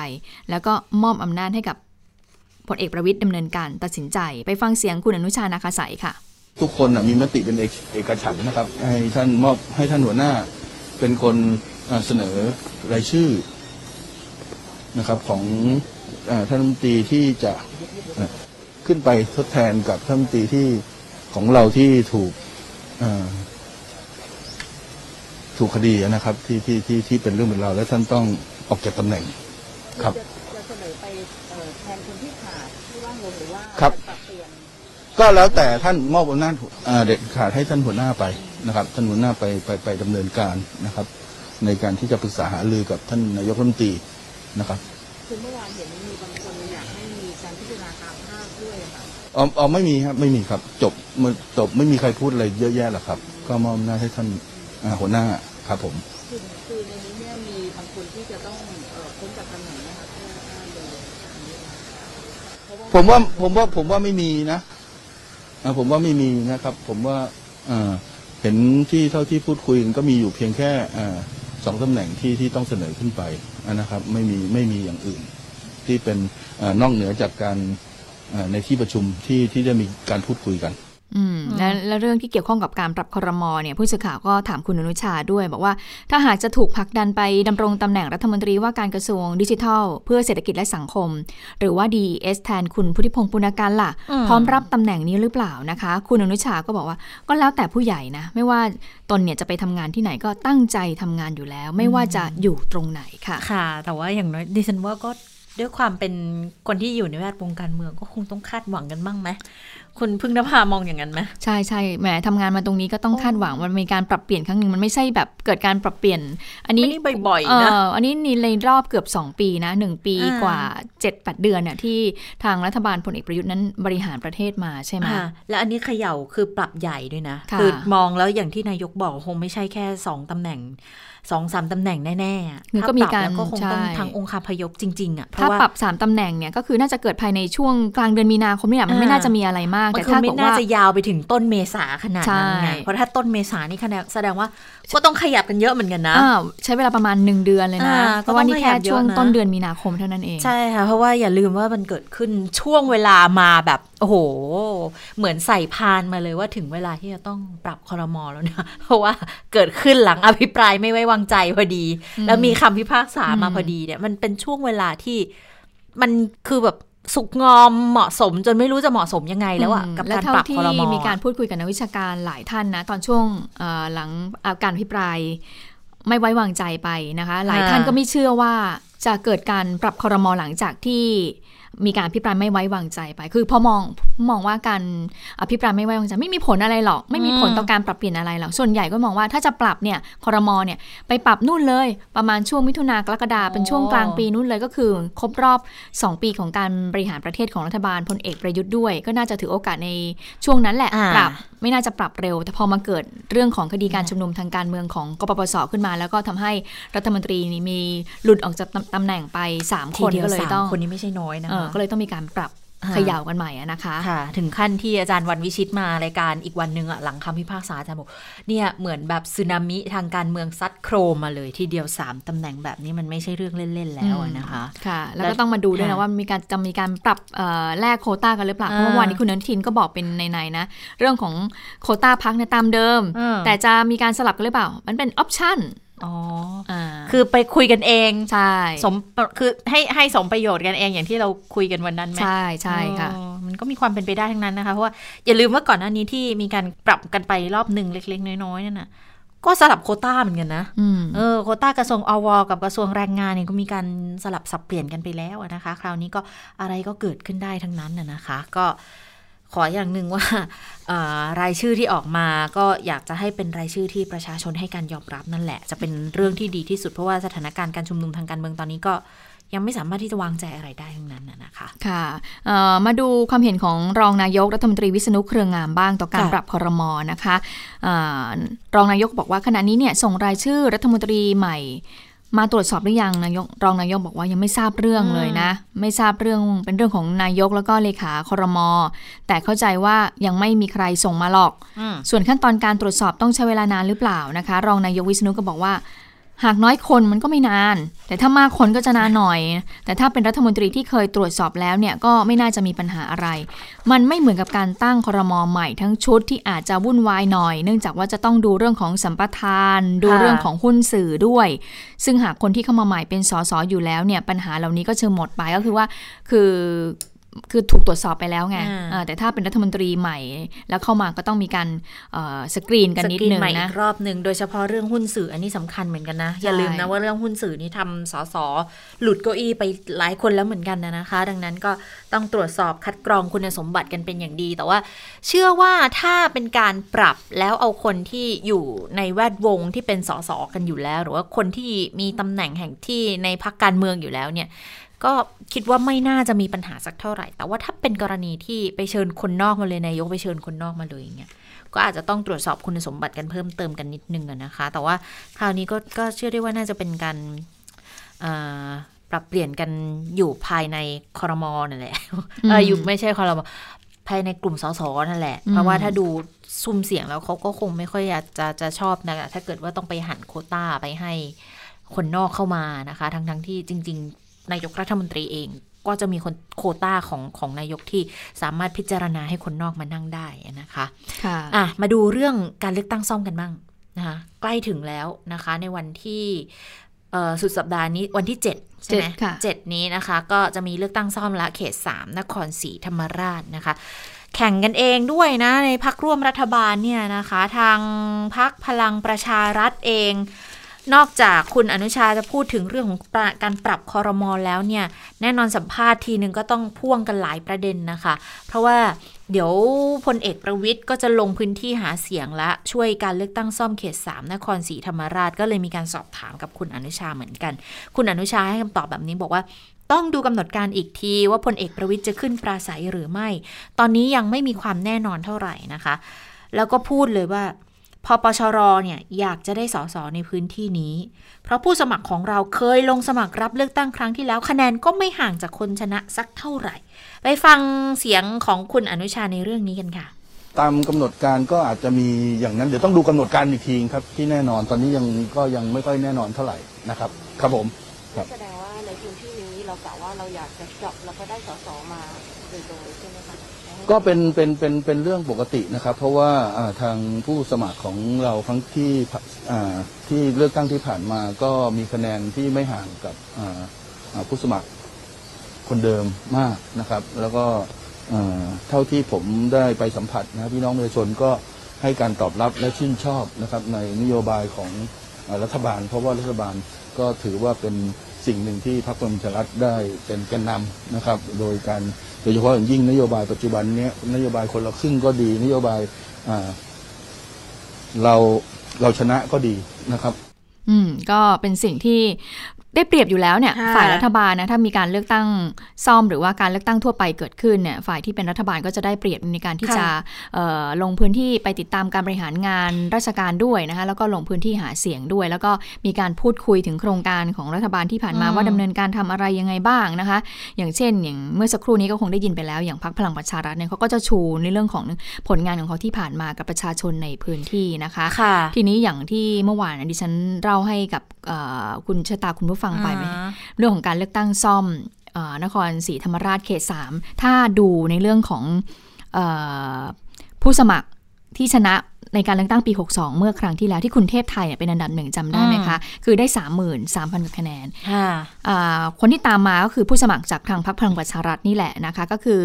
แล้วก็มอบอำนาจให้กับพลเอกประวิตรดำเนินการตัดสินใจไปฟังเสียงคุณอนุชา นาคาใสค่ะทุกคนมีมติเป็นเอกฉันท์นะครับให้ท่านมอบให้ท่านหัวหน้าเป็นคนเสนอรายชื่อนะครับของท่านรัฐมนตรีที่จะขึ้นไปทดแทนกับท่านตีที่ของเราที่ถูกถูกคดีนะครับที่ที่ที่ที่เป็นเรื่องเป็นราวและท่านต้องออกจากตำแหน่งครับจะเสนอไปแทนคนที่ขาดที่ว่างลงหรือว่าปรับเปลี่ยนก็แล้วแต่ท่านมอบอำนาจเด็ดขาดให้ท่านหัวหน้าไปนะครับท่านหัวหน้าไปไปไปดำเนินการนะครับในการที่จะปรึกษาหารือกับท่านนายกรัฐมนตรีนะครับคือเมื่อวานเห็นมีบางคนอยากให้มีการพิจารณาตามภาคด้วยค่ะอ๋ออ๋อไม่มีครับไม่มีครับจบจบไม่มีใครพูดอะไรเยอะแยะหรอกครับก็มอบหน้าให้ท่านหัวหน้าครับผมคือคือในนี้เนี่ยมีบางคนที่จะต้องพ้นจากตำแหน่งนะคะผมว่าผมว่าผมว่าไม่มีนะผมว่าไม่มีนะครับผมว่าเห็นที่เท่าที่พูดคุยก็มีอยู่เพียงแค่สองตำแหน่งที่ที่ต้องเสนอขึ้นไปนะครับไม่มีไม่มีอย่างอื่นที่เป็นนอกเหนือจากการในที่ประชุมที่ที่ได้มีการพูดคุยกันอืมและเรื่องที่เกี่ยวข้องกับการปรับครม.เนี่ยผู้สื่อข่าวก็ถามคุณอนุชาด้วยบอกว่าถ้าหากจะถูกผลักดันไปดำรงตำแหน่งรัฐมนตรีว่าการกระทรวงดิจิทัลเพื่อเศรษฐกิจและสังคมหรือว่า ดี อี เอส แทนคุณพุทธิพงษ์ปุณการล่ะพร้อมรับตำแหน่งนี้หรือเปล่านะคะคุณอนุชาก็บอกว่าก็แล้วแต่ผู้ใหญ่นะไม่ว่าตนเนี่ยจะไปทำงานที่ไหนก็ตั้งใจทำงานอยู่แล้วไม่ว่าจะอยู่ตรงไหนค่ะค่ะแต่ว่าอย่างน้อยดิฉันว่าก็ด้วยความเป็นคนที่อยู่ในแวดวงการเมืองก็คงต้องคาดหวังกันบ้างไหมคุณพึ่งนภามองอย่างนั้นไหมใช่ใช่แหมทำงานมาตรงนี้ก็ต้องคาดหวังมันมีการปรับเปลี่ยนครั้งหนึ่งมันไม่ใช่แบบเกิดการปรับเปลี่ยนอันนี้บ่อยๆนะอันนี้ในรอบเกือบสองปีนะหนึ่งปีกว่า เจ็ดถึงแปด เดือนเนี่ยที่ทางรัฐบาลพลเอกประยุทธ์นั้นบริหารประเทศมาใช่ไหมและอันนี้เขย่าคือปรับใหญ่ด้วยนะคือมองแล้วอย่างที่นายกบอกคงไม่ใช่แค่สองตำแหน่ง สองถึงสาม ตำแหน่งแน่ๆถ้าปรับแล้วก็คงต้องทางองค์คาพยพจริงๆอ่ะถ้าปรับสามตำแหน่งเนี่ยก็คือน่าจะเกิดภายในช่วงกลางเดือนมีนาคมนี่แหละมันไม่น่าจะมีอะไรมากแต่ถ้าไม่น่าจะยาวไปถึงต้นเมษาขนาดนั้นไงเพราะถ้าต้นเมษานี่แสดงว่าก็ต้องขยับกันเยอะเหมือนกันนะใช้เวลาประมาณหนึ่งเดือนเลยนะเพราะว่านี่แค่ช่วงต้นเดือนมีนาคมเท่านั้นเองใช่ค่ะเพราะว่าอย่าลืมว่ามันเกิดขึ้นช่วงเวลามาแบบโอ้โหเหมือนใส่พานมาเลยว่าถึงเวลาที่จะต้องปรับครม.แล้วนะเพราะว่าเกิดขึ้นหลังอภิปรายไม่ไว้วางใจพอดีแล้วมีคำพิพากษามาพอดีเนี่ยมันเป็นช่วงเวลาที่มันคือแบบสุกงอมเหมาะสมจนไม่รู้จะเหมาะสมยังไงแล้วอ่ะกับการปรับครม.มีการพูดคุยกับนักวิชาการหลายท่านนะตอนช่วงหลังการอภิปรายไม่ไว้วางใจไปนะคะหลายท่านก็ไม่เชื่อว่าจะเกิดการปรับครม.หลังจากที่ มีการอภิปรายไม่ไว้วางใจไปคือพอมองมองว่าการอภิปรายไม่ไว้วางใจไม่มีผลอะไรหรอกไม่มีผลต่อการปรับเปลี่ยนอะไรหรอกส่วนใหญ่ก็มองว่าถ้าจะปรับเนี่ยครม.เนี่ยไปปรับนู่นเลยประมาณช่วงมิถุนายนกรกฎาคมเป็นช่วงกลางปีนู่นเลยก็คือครบรอบสองปีของการบริหารประเทศของรัฐบาลพลเอกประยุทธ์ด้วยก็น่าจะถือโอกาสในช่วงนั้นแหละปรับไม่น่าจะปรับเร็วแต่พอมาเกิดเรื่องของคดีการชุมนุมทางการเมืองของกปปส.ขึ้นมาแล้วก็ทำให้รัฐมนตรีมีหลุดออกจากตำแหน่งไปสามคนก็เลยต้องคนนี้ไม่ใช่น้อยนะก็เลยต้องมีการปรับเขย่ากันใหม่นะคะถึงขั้นที่อาจารย์วันวิชิตมารายการอีกวันนึงหลังคำพิพากษาอาจารย์บอกเนี่ยเหมือนแบบสึนามิทางการเมืองซัดโครมมาเลยทีเดียวสามตำแหน่งแบบนี้มันไม่ใช่เรื่องเล่นๆแล้วนะคะค่ะแล้วก็ต้องมาดูด้วยนะว่ามีการจะมีการปรับแลกโควต้ากันหรือเปล่าเพราะเมื่อวานนี้คุณอนุทินก็บอกเป็นในๆนะเรื่องของโควต้าพรรคเนี่ยตามเดิมแต่จะมีการสลับกันหรือเปล่ามันเป็นออปชั่นอ๋อคือไปคุยกันเองใช่สมคือให้ให้สมประโยชน์กันเองอย่างที่เราคุยกันวันนั้นไหมใช่ใช่ค่ะมันก็มีความเป็นไปได้ทั้งนั้นนะคะเพราะว่าอย่าลืมว่าก่อนหน้านี้ที่มีการปรับกันไปรอบหนึ่งเล็กๆน้อยๆนั่นน่ะก็สลับโควต้าเหมือนกันนะเออโควต้ากระทรวงอวกับกระทรวงแรงงานเนี่ยก็มีการสลับสับเปลี่ยนกันไปแล้วนะคะคราวนี้ก็อะไรก็เกิดขึ้นได้ทั้งนั้นน่ะนะคะก็ขออย่างหนึ่งว่ารายชื่อที่ออกมาก็อยากจะให้เป็นรายชื่อที่ประชาชนให้การยอมรับนั่นแหละจะเป็นเรื่องที่ดีที่สุดเพราะว่าสถานการณ์การชุมนุมทางการเมืองตอนนี้ก็ยังไม่สามารถที่จะวางใจอะไรได้ทั้งนั้นนะคะค่ะมาดูความเห็นของรองนายกรัฐมนตรีวิษณุเครืองามบ้างต่อการปรับครม.นะคะรองนายกบอกว่าขณะนี้เนี่ยส่งรายชื่อรัฐมนตรีใหม่มาตรวจสอบหรือยังนายกรองนายกบอกว่ายังไม่ทราบเรื่องเลยนะไม่ทราบเรื่องเป็นเรื่องของนายกแล้วก็เลขาครม.แต่เข้าใจว่ายังไม่มีใครส่งมาหรอกส่วนขั้นตอนการตรวจสอบต้องใช้เวลานานหรือเปล่านะคะรองนายกวิษณุก็บอกว่าหากน้อยคนมันก็ไม่นานแต่ถ้ามากคนก็จะนานหน่อยแต่ถ้าเป็นรัฐมนตรีที่เคยตรวจสอบแล้วเนี่ยก็ไม่น่าจะมีปัญหาอะไรมันไม่เหมือนกับการตั้งครม.ใหม่ทั้งชุดที่อาจจะวุ่นวายหน่อยเนื่องจากว่าจะต้องดูเรื่องของสัมปทานดูเรื่องของหุ้นสื่อด้วยซึ่งหากคนที่เข้ามาใหม่เป็นส.ส.อยู่แล้วเนี่ยปัญหาเหล่านี้ก็เชิงหมดไปก็คือว่าคือคือถูกตรวจสอบไปแล้วไงแต่ถ้าเป็นรัฐมนตรีใหม่แล้วเข้ามาก็ต้องมีการสกรีนกันนิดนึงนะรอบนึงโดยเฉพาะเรื่องหุ้นสื่ออันนี้สำคัญเหมือนกันนะอย่าลืมนะว่าเรื่องหุ้นสื่อนี่ทำสสหลุดเก้าอี้ไปหลายคนแล้วเหมือนกันนะคะดังนั้นก็ต้องตรวจสอบคัดกรองคุณสมบัติกันเป็นอย่างดีแต่ว่าเชื่อว่าถ้าเป็นการปรับแล้วเอาคนที่อยู่ในแวดวงที่เป็นสสกันอยู่แล้วหรือว่าคนที่มีตำแหน่งแห่งที่ในพรรคการเมืองอยู่แล้วเนี่ยก็คิดว่าไม่น่าจะมีปัญหาสักเท่าไหร่แต่ว่าถ้าเป็นกรณีที่ไปเชิญคนนอกมาเลยนายกไปเชิญคนนอกมาเลยอย่างเงี้ยก็อาจจะต้องตรวจสอบคุณสมบัติกันเพิ่มเติมกันนิดนึงนะคะแต่ว่าคราวนี้ก็ก็เชื่อได้ว่าน่าจะเป็นการปรับเปลี่ยนกันอยู่ภายในครม.นั่นแหละอยู่ไม่ใช่ครม.ภายในกลุ่มส.ส.นั่นแหละเพราะว่าถ้าดูซุ่มเสียงแล้วเขาก็คงไม่ค่อยอยากจะจะชอบนะถ้าเกิดว่าต้องไปหันโควต้าไปให้คนนอกเข้ามานะคะทั้งทั้งที่จริงนายกรัฐมนตรีเองก็จะมีคนโควต้าของของนายกที่สามารถพิจารณาให้คนนอกมานั่งได้นะคะค่ะอ่ะมาดูเรื่องการเลือกตั้งซ่อมกันบ้างนะคะใกล้ถึงแล้วนะคะในวันที่เอ่อสุดสัปดาห์นี้วันที่เจ็ดใช่มั้ยเจ็ดนี้นะคะก็จะมีเลือกตั้งซ่อมละเขตสามนครศรีธรรมราชนะคะแข่งกันเองด้วยนะในพรรคร่วมรัฐบาลเนี่ยนะคะทางพรรคพลังประชารัฐเองนอกจากคุณอนุชาจะพูดถึงเรื่องของการปรับครม.แล้วเนี่ยแน่นอนสัมภาษณ์ทีนึงก็ต้องพ่วงกันหลายประเด็นนะคะเพราะว่าเดี๋ยวพลเอกประวิตรก็จะลงพื้นที่หาเสียงและช่วยการเลือกตั้งซ่อมเขตสามนครศรีธรรมราชก็เลยมีการสอบถามกับคุณอนุชาเหมือนกันคุณอนุชาให้คำตอบแบบนี้บอกว่าต้องดูกำหนดการอีกทีว่าพลเอกประวิตรจะขึ้นปราศรัยหรือไม่ตอนนี้ยังไม่มีความแน่นอนเท่าไหร่นะคะแล้วก็พูดเลยว่าพปชรเนี่ยอยากจะได้สสในพื้นที่นี้เพราะผู้สมัครของเราเคยลงสมัครรับเลือกตั้งครั้งที่แล้วคะแนนก็ไม่ห่างจากคนชนะสักเท่าไหร่ไปฟังเสียงของคุณอนุชาในเรื่องนี้กันค่ะตามกำหนดการก็อาจจะมีอย่างนั้นเดี๋ยวต้องดูกำหนดการอีกทีครับที่แน่นอนตอนนี้ยังก็ยังไม่ค่อยแน่นอนเท่าไหร่นะครับครับผมครับแสดงว่าในพื้นที่นี้เรากะว่าเราอยากจะจับแล้วก็ได้สสมาโดยตรงใช่ไหมคะก็เป็นเป็นเป็นเป็นเรื่องปกตินะครับเพราะว่าทางผู้สมัครของเราครั้งที่ที่เลือกตั้งที่ผ่านมาก็มีคะแนนที่ไม่ห่างกับผู้สมัครคนเดิมมากนะครับแล้วก็เท่าที่ผมได้ไปสัมผัสนะพี่น้องประชาชนก็ให้การตอบรับและชื่นชอบนะครับในนโยบายของรัฐบาลเพราะว่ารัฐบาลก็ถือว่าเป็น สิ่งหนึ่งที่พรรคพลังประชารัฐได้เป็นแกนนำนะครับโดยการโดยเฉพาะอย่างยิ่งนโยบายปัจจุบันนี้นโยบายคนละครึ่งก็ดีนโยบายเราเราชนะก็ดีนะครับอืมก็เป็นสิ่งที่ได้เปรียบอยู่แล้วเนี่ยฝ่ายรัฐบาลนะถ้ามีการเลือกตั้งซ่อมหรือว่าการเลือกตั้งทั่วไปเกิดขึ้นเนี่ยฝ่ายที่เป็นรัฐบาลก็จะได้เปรียบในการที่จะลงพื้นที่ไปติดตามการบริหารงานราชการด้วยนะคะแล้วก็ลงพื้นที่หาเสียงด้วยแล้วก็มีการพูดคุยถึงโครงการของรัฐบาลที่ผ่านมาว่าดำเนินการทำอะไรยังไงบ้างนะคะอย่างเช่นอย่างเมื่อสักครู่นี้ก็คงได้ยินไปแล้วอย่างพรรคพลังประชารัฐเนี่ยเขาก็จะชูในเรื่องของผลงานของเขาที่ผ่านมากับประชาชนในพื้นที่นะคะทีนี้อย่างที่เมื่อวานดิฉันเล่าให้กับคุณชะตาคุณผู้ฟังไปไหมเรื่องของการเลือกตั้งซ่อมนครศรีธรรมราชเขตสามถ้าดูในเรื่องของผู้สมัครที่ชนะในการเลือกตั้งปีหกสองเมื่อครั้งที่แล้วที่คุณเทพไทยเนี่ยเป็นอันดับหนึ่งจำได้ไหมคะคือได้ สามหมื่นสามพัน คะแนนคนที่ตามมาก็คือผู้สมัครจากทางพรรคพลังประชารัฐนี่แหละนะคะก็คือ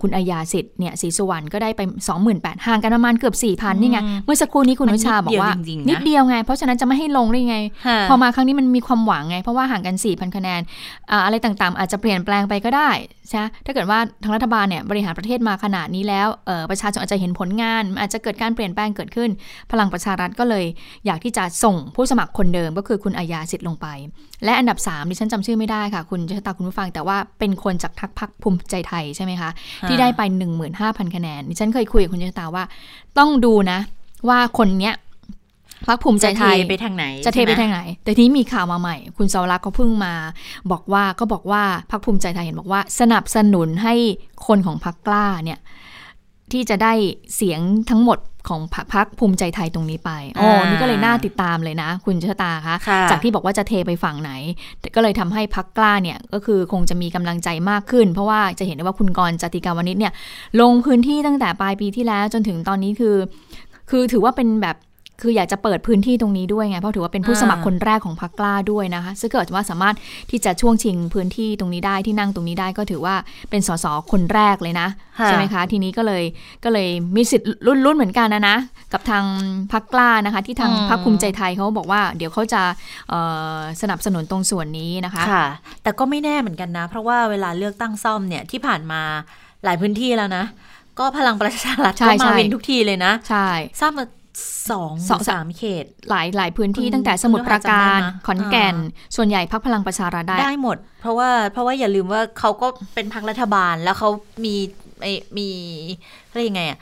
คุณอัยยาสิทธิ์เนี่ยศรีสุวรรณก็ได้ไป สองหมื่นแปดพัน ห่างกันประมาณเกือบ สี่พัน นี่ไงเมื่อสักครู่นี้คุณนุชาบอกว่านิดเดียวไงเพราะฉะนั้นจะไม่ให้ลงได้ไงพอมาครั้งนี้มันมีความหวังไงเพราะว่าห่างกัน สี่พัน คะแนนอะไรต่างๆอาจจะเปลี่ยนแปลงไปก็ได้ใช่ถ้าเกิดว่าทางรัฐบาลเนี่ยบริหารประเทศมาขนาดนี้แล้วประชาชนอาจจะเห็นผลงานอาจจะเกิดการเปลี่ยนแปลงเกิดขึ้นพลังประชารัฐก็เลยอยากที่จะส่งผู้สมัครคนเดิมก็คือคุณอัยยาสิทธิ์ลงไปและอันดับสามดิฉันจำชื่อไม่ได้ค่ะคุณชะตาคุณผู้ฟังแต่ว่าเป็นคนจากพรรคพรรคภูมิใจไทยใช่ไหมคะที่ได้ไป หนึ่งหมื่นห้าพัน คะแนนดิฉันเคยคุยกับคุณชะตาว่าต้องดูนะว่าคนเนี้ยพรรคภูมิใจไทยไปทางไหนจะเทไปทางไหนแต่ทีนี้มีข่าวมาใหม่คุณเสาวรักษ์เขาเพิ่งมาบอกว่าก็บอกว่าพรรคภูมิใจไทยเห็นบอกว่าสนับสนุนให้คนของพรรคกล้าเนี่ยที่จะได้เสียงทั้งหมดของพรรคภูมิใจไทยตรงนี้ไปอ๋อนี่ก็เลยน่าติดตามเลยนะคุณชะตาคะจากที่บอกว่าจะเทไปฝั่งไหนก็เลยทำให้พรรคกล้าเนี่ยก็คือคงจะมีกำลังใจมากขึ้นเพราะว่าจะเห็นได้ว่าคุณกรณ์จติกาวนิชเนี่ยลงพื้นที่ตั้งแต่ปลายปีที่แล้วจนถึงตอนนี้คือคือถือว่าเป็นแบบคืออยากจะเปิดพื้นที่ตรงนี้ด้วยไงเพราะถือว่าเป็นผู้สมัครคนแรกของพรรคกล้าด้วยนะคะซึ่งเกิดว่าสามารถที่จะช่วงชิงพื้นที่ตรงนี้ได้ที่นั่งตรงนี้ได้ก็ถือว่าเป็นสสคนแรกเลยนะใช่ไหมคะทีนี้ก็เลยก็เลยมีสิทธิ์ลุ้นๆเหมือนกันนะนะกับทางพรรคกล้านะคะที่ทางพรรคภูมิใจไทยเขาบอกว่าเดี๋ยวเขาจะสนับสนุนตรงส่วนนี้นะคะแต่ก็ไม่แน่เหมือนกันนะเพราะว่าเวลาเลือกตั้งซ่อมเนี่ยที่ผ่านมาหลายพื้นที่แล้วนะก็พลังประชารัฐก็มาวินทุกทีเลยนะใช่ทราบสองสามเขตหลายหลายพื้นที่ตั้งแต่สมุทรปราการขอนแก่นส่วนใหญ่พรรคพลังประชารัฐได้ได้หมดเพราะว่าเพราะว่าอย่าลืมว่าเขาก็เป็นพรรครัฐบาลแล้วเขามีมีเรียกยังไงอะ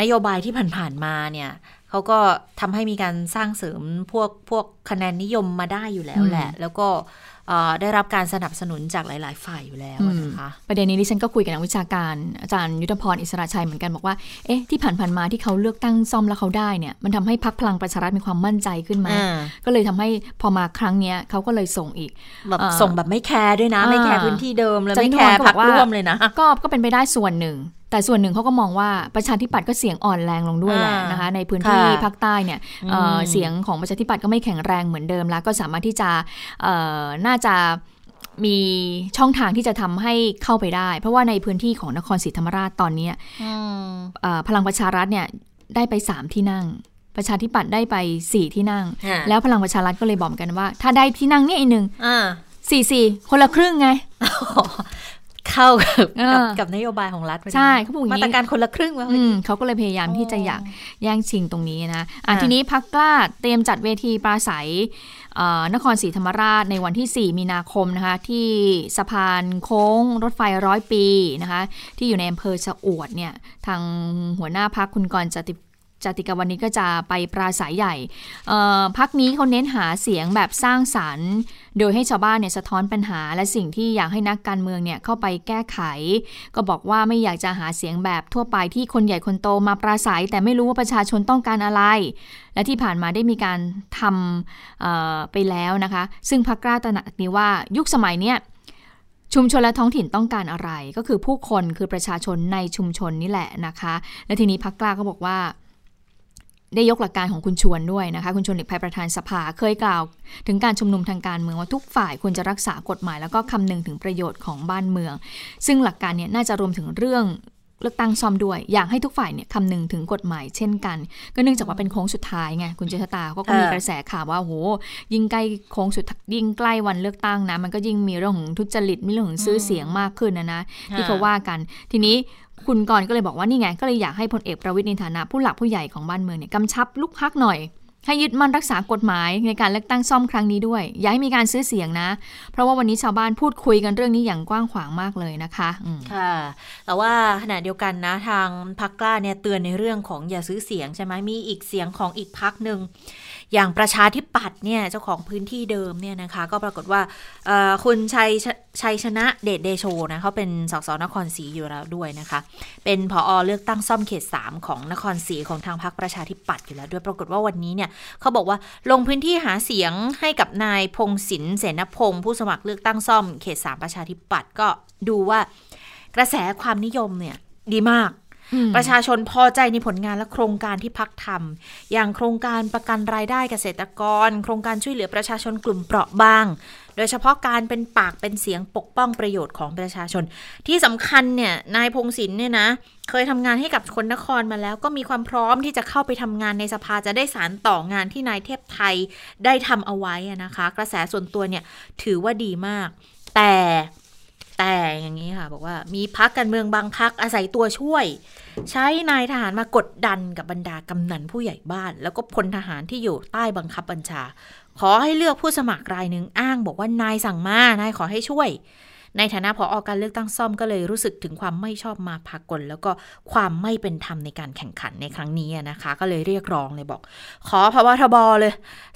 นโยบายที่ผ่านๆมาเนี่ยเขาก็ทำให้มีการสร้างเสริมพวกพวกคะแนนนิยมมาได้อยู่แล้วแหละแล้วก็ได้รับการสนับสนุนจากหลายๆฝ่ายอยู่แล้วนะคะประเด็นนี้ดิฉันก็คุยกับนักวิชาการอาจารย์ยุทธพรอิสระชัยเหมือนกันบอกว่าเอ๊ะที่ผ่านๆมาที่เขาเลือกตั้งซ่อมแล้วเขาได้เนี่ยมันทำให้พรรคพลังประชารัฐมีความมั่นใจขึ้นมาก็เลยทำให้พอมาครั้งนี้เขาก็เลยส่งอีกแบบส่งแบบไม่แคร์ด้วยนะไม่แคร์พื้นที่เดิมแล้วไม่แคร์พรรคร่วมเลยนะก็ก็เป็นไปได้ส่วนหนึ่งแต่ส่วนหนึ่งเขาก็มองว่าประชาธิปัตย์ก็เสียงอ่อนแรงลงด้วยแหละนะคะในพื้นที่ภาคใต้เนี่ยเสียงของประชาธิปัตย์ก็ไม่แข็งแรงเหมือนเดิมแล้วก็สามารถที่จะน่าจะมีช่องทางที่จะทำให้เข้าไปได้เพราะว่าในพื้นที่ของนครศรีธรรมราชตอนนี้พลังประชารัฐเนี่ยได้ไปสามที่นั่งประชาธิปัตย์ได้ไปสี่ที่นั่งแล้วพลังประชารัฐก็เลยบอกกันว่าถ้าได้ที่นั่งเนี่ยอีกหนึ่งสี่สี่คนละครึ่งไงเข้ากับกับนโยบายของรัฐใช่เขาบอกอย่างนี้มาตรการคนละครึ่งว่าเขาก็เลยพยายามที่จะอยากแย่งชิงตรงนี้นะทีนี้พรรคกล้าเตรียมจัดเวทีปราศัยนครศรีธรรมราชในวันที่สี่มีนาคมนะคะที่สะพานโค้งรถไฟร้อยปีนะคะที่อยู่ในอำเภอชะอวดเนี่ยทางหัวหน้าพรรคคุณกรณ์จติจติกาวนิชก็จะไปปราศัยใหญ่พรรคนี้เขาเน้นหาเสียงแบบสร้างสรรค์โดยให้ชาวบ้านเนี่ยสะท้อนปัญหาและสิ่งที่อยากให้นักการเมืองเนี่ยเข้าไปแก้ไขก็บอกว่าไม่อยากจะหาเสียงแบบทั่วไปที่คนใหญ่คนโตมาปราศัยแต่ไม่รู้ว่าประชาชนต้องการอะไรและที่ผ่านมาได้มีการทำไปแล้วนะคะซึ่งพรรคกล้าตระหนักนี้ว่ายุคสมัยเนี้ยชุมชนและท้องถิ่นต้องการอะไรก็คือผู้คนคือประชาชนในชุมชนนี่แหละนะคะและทีนี้พรรคกล้าก็บอกว่าได้ยกหลักการของคุณชวนด้วยนะคะคุณชวนหลีกภัยประธานสภาเคยกล่าวถึงการชุมนุมทางการเมืองว่าทุกฝ่ายควรจะรักษากฎหมายแล้วก็คำนึงถึงประโยชน์ของบ้านเมืองซึ่งหลักการเนี่ยน่าจะรวมถึงเรื่อง เลือกตั้งซ่อมด้วยอยากให้ทุกฝ่ายเนี่ยคำนึงถึงกฎหมายเช่นกันก็เนื่องจากว่าเป็นโค้งสุดท้ายไงคุณเจษฎาก็มีกระแสข่าวว่าโหยิ่งใกล้โค้งสุดยิ่งใกล้วันเลือกตั้งนะมันก็ยิ่งมีเรื่องของทุจริตมีเรื่องของซื้อเสียงมากขึ้นนะนะที่เขาว่ากันทีนี้คุณกรก็เลยบอกว่านี่ไงก็เลยอยากให้พลเอกประวิตรในฐานะผู้หลักผู้ใหญ่ของบ้านเมืองเนี่ยกำชับลูกพรรคหน่อยให้ยึดมั่นรักษากฎหมายในการเลือกตั้งซ่อมครั้งนี้ด้วยอย่าให้มีการซื้อเสียงนะเพราะว่าวันนี้ชาวบ้านพูดคุยกันเรื่องนี้อย่างกว้างขวางมากเลยนะคะค่ะแต่ว่าขณะเดียวกันนะทางพรรคกล้าเนี่ยเตือนในเรื่องของอย่าซื้อเสียงใช่ไหมมีอีกเสียงของอีกพรรคหนึ่งอย่างประชาธิปัตย์เนี่ยเจ้าของพื้นที่เดิมเนี่ยนะคะก็ปรากฏว่าคุณชัยชัยชนะเดชเดโชนะเขาเป็นสสนครศรีอยู่แล้วด้วยนะคะเป็นผอ.เลือกตั้งซ่อมเขตสามของนครศรีของทางพรรคประชาธิปัตย์อยู่แล้วด้วยปรากฏว่าวันนี้เนี่ยเขาบอกว่าลงพื้นที่หาเสียงให้กับนายพงศินเสนพงศ์ผู้สมัครเลือกตั้งซ่อมเขตสามประชาธิปัตย์ก็ดูว่ากระแสความนิยมเนี่ยดีมากประชาชนพอใจในผลงานและโครงการที่พรรคทำอย่างโครงการประกันรายได้เกษตรกรโครงการช่วยเหลือประชาชนกลุ่มเปราะบางโดยเฉพาะการเป็นปากเป็นเสียงปกป้องประโยชน์ของประชาชนที่สำคัญเนี่ยนายพงศินเนี่ยนะเคยทำงานให้กับคนนครมาแล้วก็มีความพร้อมที่จะเข้าไปทำงานในสภาจะได้สานต่องานที่นายเทพไทยได้ทำเอาไว้นะคะกระแสส่วนตัวเนี่ยถือว่าดีมากแต่แต่อย่างนี้ค่ะบอกว่ามีพรรคการเมืองบางพรรคอาศัยตัวช่วยใช้นายทหารมากดดันกับบรรดากำนันผู้ใหญ่บ้านแล้วก็พลทหารที่อยู่ใต้บังคับบัญชาขอให้เลือกผู้สมัครรายนึงอ้างบอกว่านายสั่งมานายขอให้ช่วยในฐานะผอ.การเลือกตั้งซ่อมก็เลยรู้สึกถึงความไม่ชอบมาพากลแล้วก็ความไม่เป็นธรรมในการแข่งขันในครั้งนี้นะคะก็เลยเรียกร้องเลยบอกขอพบทบ.เลย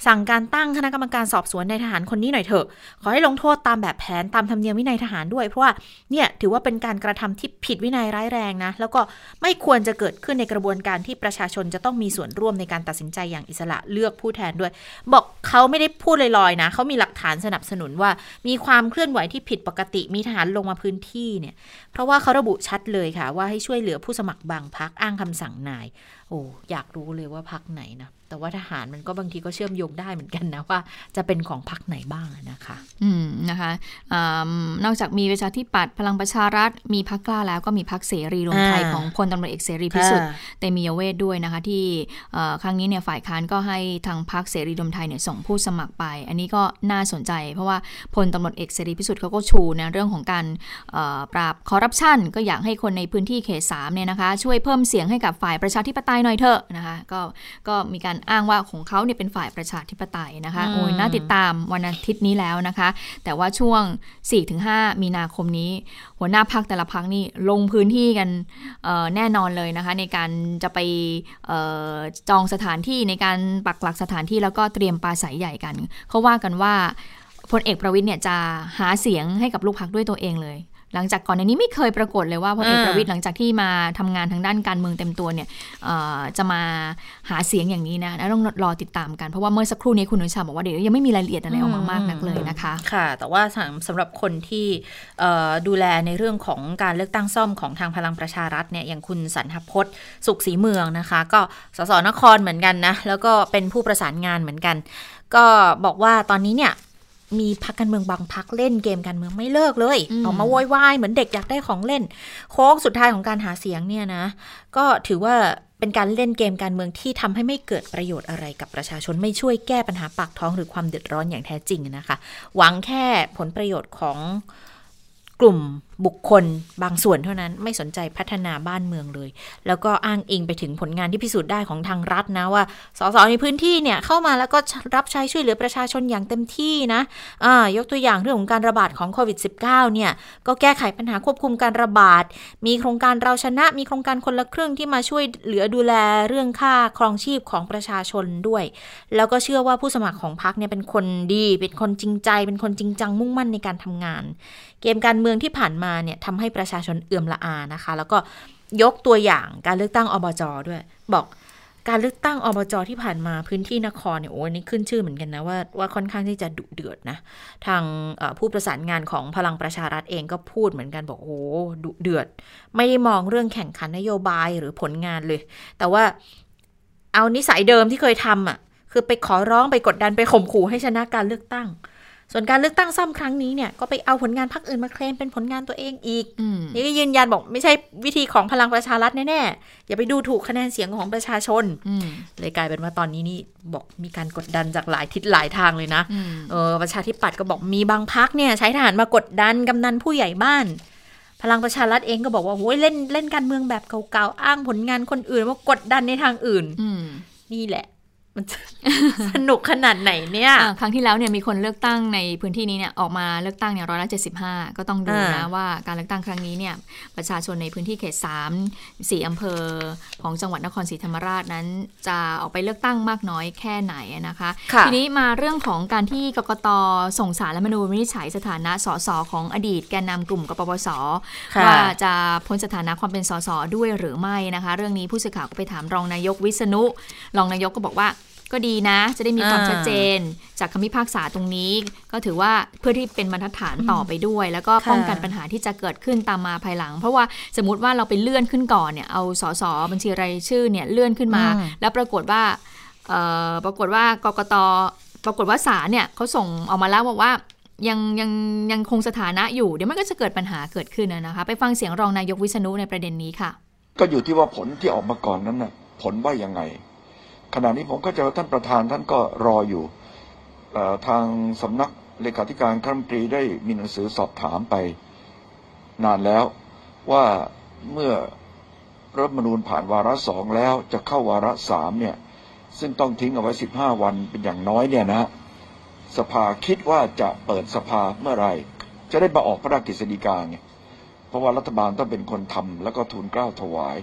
สั่งการตั้งคณะกรรมการสอบสวนนายทหารคนนี้หน่อยเถอะขอให้ลงโทษตามแบบแผนตามธรรมเนียมวินัยทหารด้วยเพราะว่าเนี่ยถือว่าเป็นการกระทำที่ผิดวินัยร้ายแรงนะแล้วก็ไม่ควรจะเกิดขึ้นในกระบวนการที่ประชาชนจะต้องมีส่วนร่วมในการตัดสินใจอย่างอิสระเลือกผู้แทนด้วยบอกเขาไม่ได้พูดลอยๆนะเขามีหลักฐานสนับสนุนว่ามีความเคลื่อนไหวที่ผิดปกติมีทหารลงมาพื้นที่เนี่ยเพราะว่าเขาระบุชัดเลยค่ะว่าให้ช่วยเหลือผู้สมัครบางพรรคอ้างคำสั่งนายโอ้อยากรู้เลยว่าพรรคไหนนะแต่ว่าทหารมันก็บางทีก็เชื่อมโยงได้เหมือนกันนะว่าจะเป็นของพรรคไหนบ้างนะคะอืมนะคะอ่านอกจากมีประชาธิปัตย์พลังประชารัฐมีพรรคกล้าแล้วก็มีพรรคเสรีรวมไทยของพลตำรวจเอกเสรีพิสุทธิ์เตมียเวทด้วยนะคะที่ครั้งนี้เนี่ยฝ่ายค้านก็ให้ทางพรรคเสรีรวมไทยเนี่ยส่งผู้สมัครไปอันนี้ก็น่าสนใจเพราะว่าพลตำรวจเอกเสรีพิสุทธิ์เขาก็ชูนะเรื่องของการปราบคอร์รัปชันก็อยากให้คนในพื้นที่เขตสามเนี่ยนะคะช่วยเพิ่มเสียงให้กับฝ่ายประชาธิปไตยหน่อยเถอะนะคะก็ก็มีการอ้างว่าของเขาเนี่ยเป็นฝ่ายประชาธิปไตยนะคะโอ้ยน่าติดตามวันอาทิตย์นี้แล้วนะคะแต่ว่าช่วง สี่ถึงห้า มีนาคมนี้หัวหน้าพรรคแต่ละพรรคนี่ลงพื้นที่กันแน่นอนเลยนะคะในการจะไปจองสถานที่ในการปักหลักสถานที่แล้วก็เตรียมปราศรัยใหญ่กันเขาว่ากันว่าพลเอกประวิตรเนี่ยจะหาเสียงให้กับลูกพรรคด้วยตัวเองเลยหลังจากก่อนในนี้ไม่เคยปรากฏเลยว่าพลเอกประวิตรหลังจากที่มาทำงานทางด้านการเมืองเต็มตัวเนี่ยจะมาหาเสียงอย่างนี้นะแล้วต้องรอติดตามกันเพราะว่าเมื่อสักครู่นี้คุณอนุชาบอกว่าเดี๋ยวยังไม่มีรายละเอียดอะไรออกมามากนักเลยนะคะค่ะแต่ว่าสำหรับคนที่ดูแลในเรื่องของการเลือกตั้งซ่อมของทางพลังประชารัฐเนี่ยอย่างคุณสรรพจน์สุขศรีเมืองนะคะก็สสนครเหมือนกันนะแล้วก็เป็นผู้ประสานงานเหมือนกันก็บอกว่าตอนนี้เนี่ยมีพรรคการเมืองบางพรรคเล่นเกมการเมืองไม่เลิกเลยออกมาโวยวายเหมือนเด็กอยากได้ของเล่นโค้งสุดท้ายของการหาเสียงเนี่ยนะก็ถือว่าเป็นการเล่นเกมการเมืองที่ทำให้ไม่เกิดประโยชน์อะไรกับประชาชนไม่ช่วยแก้ปัญหาปากท้องหรือความเดือดร้อนอย่างแท้จริงนะคะหวังแค่ผลประโยชน์ของกลุ่มบุคคลบางส่วนเท่านั้นไม่สนใจพัฒนาบ้านเมืองเลยแล้วก็อ้างอิงไปถึงผลงานที่พิสูจน์ได้ของทางรัฐนะว่าสสในพื้นที่เนี่ยเข้ามาแล้วก็รับใช้ช่วยเหลือประชาชนอย่างเต็มที่นะอ่ายกตัวอย่างเรื่องของการระบาดของโควิด สิบเก้า เนี่ยก็แก้ไขปัญหาควบคุมการระบาดมีโครงการเราชนะมีโครงการคนละครึ่งที่มาช่วยเหลือดูแลเรื่องค่าครองชีพของประชาชนด้วยแล้วก็เชื่อว่าผู้สมัครของพรรคเนี่ยเป็นคนดีเป็นคนจริงใจเป็นคนจริงจังมุ่งมั่นในการทำงานเกมการเมืองที่ผ่านมาเนี่ยทำให้ประชาชนเอื่อมละอานะคะแล้วก็ยกตัวอย่างการเลือกตั้งอบจ.ด้วยบอกการเลือกตั้งอบจ.ที่ผ่านมาพื้นที่นครเนี่ยโอ้นี่ขึ้นชื่อเหมือนกันนะว่าว่าค่อนข้างที่จะดุเดือดนะทางผู้ประสานงานของพลังประชารัฐเองก็พูดเหมือนกันบอกโอ้ดุเดือดไม่ได้มองเรื่องแข่งขันนโยบายหรือผลงานเลยแต่ว่าเอานิสัยเดิมที่เคยทำอ่ะคือไปขอร้องไปกดดันไปข่มขู่ให้ชนะการเลือกตั้ง ส่วนการเลือกตั้งซ่อมครั้งนี้เนี่ยก็ไปเอาผลงานพรรคอื่นมาเคลมเป็นผลงานตัวเองอีกนี่ก็ยืนยันบอกไม่ใช่วิธีของพลังประชารัฐแน่ๆอย่าไปดูถูกคะแนนเสียงของประชาชนเลยกลายเป็นว่าตอนนี้นี่บอกมีการกดดันจากหลายทิศหลายทางเลยนะเออประชาธิปัตย์ก็บอกมีบางพรรคเนี่ยใช้ทหารมากดดันกำนันผู้ใหญ่บ้านพลังประชารัฐเองก็บอกว่าโอ้ยเล่นเล่นการเมืองแบบเก่าๆอ้างผลงานคนอื่นว่ากดดันในทางอื่นนี่แหละมันสนุกขนาดไหนเนี่ยครั้งที่แล้วเนี่ยมีคนเลือกตั้งในพื้นที่นี้เนี่ยออกมาเลือกตั้งเนี่ยร้อยละเจ็ดสิบห้าก็ต้องดูนะว่าการเลือกตั้งครั้งนี้เนี่ยประชาชนในพื้นที่เขตสามสี่อำเภอของจังหวัดนครศรีธรรมราชนั้นจะออกไปเลือกตั้งมากน้อยแค่ไหนนะคะทีนี้มาเรื่องของการที่กกต.ส่งสารรัฐธรรมนูญวินิจฉัยสถานะสสของอดีตแกนนำกลุ่มกปปส.ว่าจะพ้นสถานะความเป็นสสด้วยหรือไม่นะคะเรื่องนี้ผู้สื่อข่าวก็ไปถามรองนายกวิษณุรองนายกก็บอกว่าก็ดีนะจะได้มีความชัดเจนจากคำพิพากษาตรงนี้ก็ถือว่าเพื่อที่เป็นบรรทัดฐานต่อไปด้วยแล้วก็ป้องกันปัญหาที่จะเกิดขึ้นตามมาภายหลังเพราะว่าสมมติว่าเราไปเลื่อนขึ้นก่อนเนี่ยเอาสสบัญชีรายชื่อเนี่ยเลื่อนขึ้นมาแล้วปรากฏว่าเอ่อปรากฏว่ากกต.ปรากฏว่าศาลเนี่ยเขาส่งออกมาแล้วบอกว่ายังยังยังคงสถานะอยู่เดี๋ยวมันก็จะเกิดปัญหาเกิดขึ้นนะคะไปฟังเสียงรองนายกวิษณุในประเด็นนี้ค่ะก็อยู่ที่ว่าผลที่ออกมาก่อนนั้นน่ะผลว่ายังไงขณะนี้ผมก็จะท่านประธานท่านก็รออยู่ทางสำนักเลขาธิการคณะรัฐมนตรีได้มีหนังสือสอบถามไปนานแล้วว่าเมื่อรัฐธรรมนูญผ่านวาระสองแล้วจะเข้าวาระสามเนี่ยซึ่งต้องทิ้งเอาไว้สิบห้าวันเป็นอย่างน้อยเนี่ยนะสภาคิดว่าจะเปิดสภาเมื่อไหร่จะได้มาออกพระราชกฤษฎีกาเนี่ยเพราะว่ารัฐบาลต้องเป็นคนทำแล้วก็ทูลเกล้าถวาย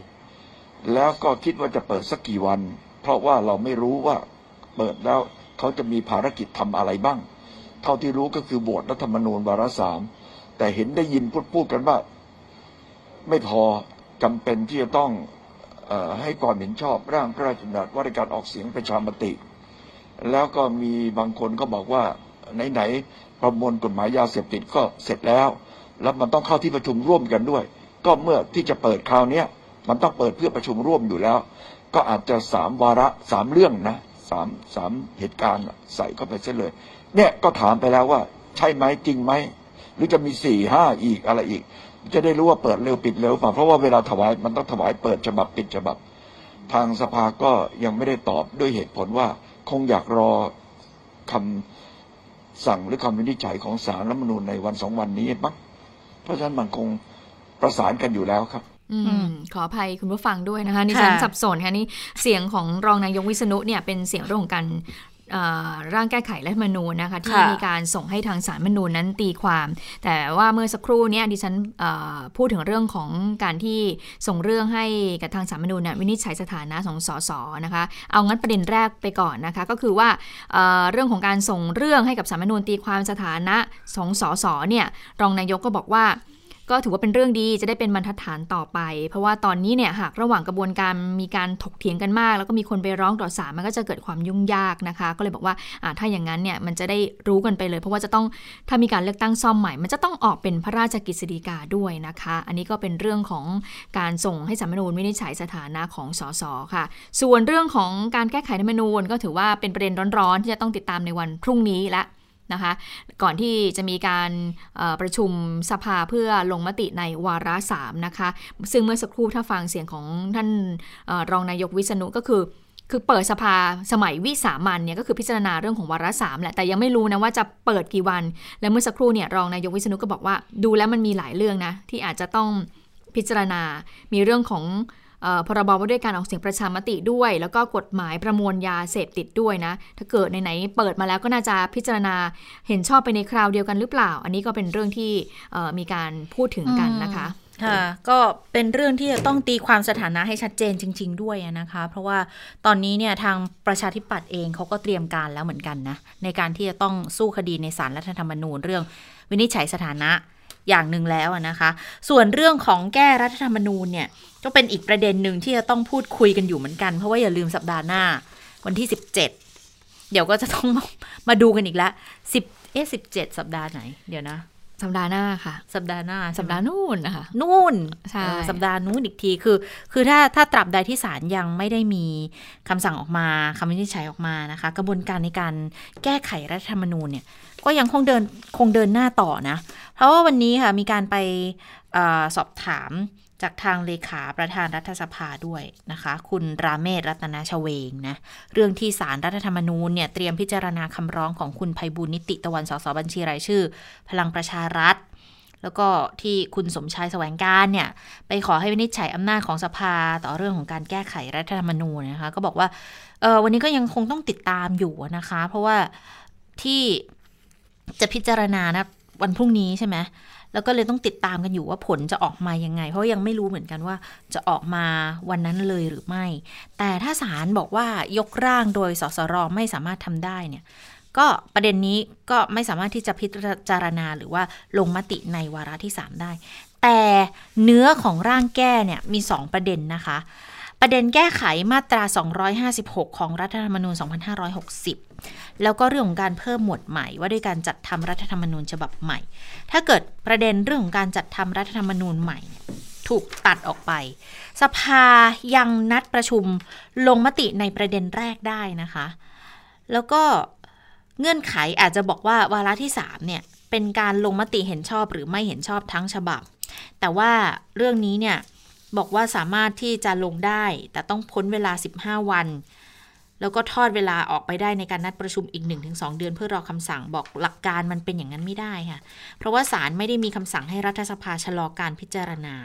แล้วก็คิดว่าจะเปิดสักกี่วันเพราะว่าเราไม่รู้ว่าเปิดแล้วเขาจะมีภารกิจทำอะไรบ้างเท่าที่รู้ก็คือโหวตรัฐธรรมนูญวาระสามแต่เห็นได้ยินพูดพูดกันว่าไม่พอจำเป็นที่จะต้องเอ่อให้ความเห็นชอบร่างพระราชบัญญัติว่าด้วยการออกเสียงประชามติแล้วก็มีบางคนก็บอกว่าไหนๆประมวลกฎหมายยาเสพติดก็เสร็จแล้วแล้วมันต้องเข้าที่ประชุมร่วมกันด้วยก็เมื่อที่จะเปิดคราวนี้มันต้องเปิดเพื่อประชุมร่วมอยู่แล้วก็อาจจะสามวาระสามเรื่องนะสามสามเหตุการณ์ใส่เข้าไปเสียเลยเนี่ยก็ถามไปแล้วว่าใช่ไหมจริงไหมหรือจะมีสี่ห้าอีกอะไรอีกจะได้รู้ว่าเปิดเร็วปิดเร็วป่ะเพราะว่าเวลาถวายมันต้องถวายเปิดฉบับปิดฉบับทางสภาก็ยังไม่ได้ตอบด้วยเหตุผลว่าคงอยากรอคำสั่งหรือคำวินิจฉัยของศาลรัฐธรรมนูญในวันสองวันนี้มั้งเพราะฉะนั้นมันคงประสานกันอยู่แล้วครับอขออภัยคุณผู้ฟังด้วยนะคะนี่ฉันสับสนค่ะนี่เสียงของรองนายกวิษณุเนี่ยเป็นเสียงเรื่องของการร่างแก้ไขรัฐธรรมนูญนะคะที่มีการส่งให้ทางศาลรัฐธรรมนูญนั้นตีความแต่ว่าเมื่อสักครู่เนี่ยดิฉันพูดถึงเรื่องของการที่ส่งเรื่องให้กับทางศาลรัฐธรรมนูญวินิจฉัยสถานะของสสนะคะเอางั้นประเด็นแรกไปก่อนนะคะก็คือว่าเรื่องของการส่งเรื่องให้กับศาลรัฐธรรมนูญตีความสถานะของสสเนี่ยรองนายกก็บอกว่าก็ถือว่าเป็นเรื่องดีจะได้เป็นบรรทัดฐานต่อไปเพราะว่าตอนนี้เนี่ยหากระหว่างกระบวนการมีการถกเถียงกันมากแล้วก็มีคนไปร้องต่อศาลมันก็จะเกิดความยุ่งยากนะคะก็เลยบอกว่าถ้าอย่างนั้นเนี่ยมันจะได้รู้กันไปเลยเพราะว่าจะต้องถ้ามีการเลือกตั้งซ่อมใหม่มันจะต้องออกเป็นพระราชกฤษฎีกาด้วยนะคะอันนี้ก็เป็นเรื่องของการส่งให้ศาลรัฐธรรมนูญวินิจฉัยสถานะของสสค่ะส่วนเรื่องของการแก้ไขรัฐธรรมนูญก็ถือว่าเป็นประเด็นร้อนๆที่จะต้องติดตามในวันพรุ่งนี้ละนะคะก่อนที่จะมีการประชุมสภาเพื่อลงมติในวาระสามนะคะซึ่งเมื่อสักครู่ถ้าฟังเสียงของท่านรองนายกวิษณุก็คือคือเปิดสภาสมัยวิสามัญเนี่ยก็คือพิจารณาเรื่องของวาระสามแหละแต่ยังไม่รู้นะว่าจะเปิดกี่วันและเมื่อสักครู่เนี่ยรองนายกวิษณุก็บอกว่าดูแล้วมันมีหลายเรื่องนะที่อาจจะต้องพิจารณามีเรื่องของพรบว่าด้วยการออกเสียงประชามติด้วยแล้วก็กฎหมายประมวลยาเสพติดด้วยนะถ้าเกิดไหนๆเปิดมาแล้วก็น่าจะพิจารณาเห็นชอบไปในคราวเดียวกันหรือเปล่าอันนี้ก็เป็นเรื่องที่มีการพูดถึงกันนะคะค่ะก็เป็นเรื่องที่จะต้องตีความสถานะให้ชัดเจนจริงๆด้วยนะคะเพราะว่าตอนนี้เนี่ยทางประชาธิปัตย์เองเขาก็เตรียมการแล้วเหมือนกันนะในการที่จะต้องสู้คดีในศาลรัฐธรรมนูญเรื่องวินิจฉัยสถานะอย่างหนึ่งแล้วนะคะส่วนเรื่องของแก้รัฐธรรมนูญเนี่ยก็เป็นอีกประเด็นหนึ่งที่จะต้องพูดคุยกันอยู่เหมือนกันเพราะว่าอย่าลืมสัปดาห์หน้าวันที่สิบเจ็ดเดี๋ยวก็จะต้องมาดูกันอีกละสิบเอ๊ะสิบเจ็ดสัปดาห์ไหนเดี๋ยวนะ สัปดาห์หน้าค่ะสัปดาห์หน้าสัปดาห์นู่นนะคะนู่นใช่สัปดาห์นู่นอีกทีคือคือถ้าถ้าตราบใดที่ศาลยังไม่ได้มีคำสั่งออกมาคำวินิจฉัยออกมานะคะกระบวนการในการแก้ไขรัฐธรรมนูญเนี่ยก็ยังคงเดินคงเดินหน้าต่อนะเพราะว่าวันนี้ค่ะมีการไปเอ่อสอบถามจากทางเลขาประธานรัฐสภาด้วยนะคะคุณราเมศรัตนชเวงนะเรื่องที่ศาลรัฐธรรมนูญเนี่ยเตรียมพิจารณาคำร้องของคุณไพบูลย์นิติตะวันสสบัญชีรายชื่อพลังประชารัฐแล้วก็ที่คุณสมชายแสวงการเนี่ยไปขอให้วินิจฉัยอำนาจของสภาต่อเรื่องของการแก้ไขรัฐธรรมนูญนะคะก็บอกว่าเออวันนี้ก็ยังคงต้องติดตามอยู่นะคะเพราะว่าที่จะพิจารณานะวันพรุ่งนี้ใช่ไหมแล้วก็เลยต้องติดตามกันอยู่ว่าผลจะออกมายังไงเพราะยังไม่รู้เหมือนกันว่าจะออกมาวันนั้นเลยหรือไม่แต่ถ้าศาลบอกว่ายกร่างโดยสสรไม่สามารถทำได้เนี่ยก็ประเด็นนี้ก็ไม่สามารถที่จะพิจารณาหรือว่าลงมติในวาระที่สามได้แต่เนื้อของร่างแก้เนี่ยมีสองประเด็นนะคะประเด็นแก้ไขมาตราสองร้อยห้าสิบหกของรัฐธรรมนูญสองพันห้าร้อยหกสิบแล้วก็เรื่องของการเพิ่มหมวดใหม่ว่าด้วยการจัดทำรัฐธรรมนูญฉบับใหม่ถ้าเกิดประเด็นเรื่องของการจัดทำรัฐธรรมนูญใหม่ถูกตัดออกไปสภายังนัดประชุมลงมติในประเด็นแรกได้นะคะแล้วก็เงื่อนไขอาจจะบอกว่าวาระที่สามเนี่ยเป็นการลงมติเห็นชอบหรือไม่เห็นชอบทั้งฉบับแต่ว่าเรื่องนี้เนี่ยบอกว่าสามารถที่จะลงได้แต่ต้องพ้นเวลาสิบห้าวันแล้วก็ทอดเวลาออกไปได้ในการนัดประชุมอีก หนึ่งถึงสอง เดือนเพื่อรอคำสั่งบอกหลักการมันเป็นอย่างนั้นไม่ได้ค่ะเพราะว่าศาลไม่ได้มีคำสั่งให้รัฐสภาชะลอการพิจารณา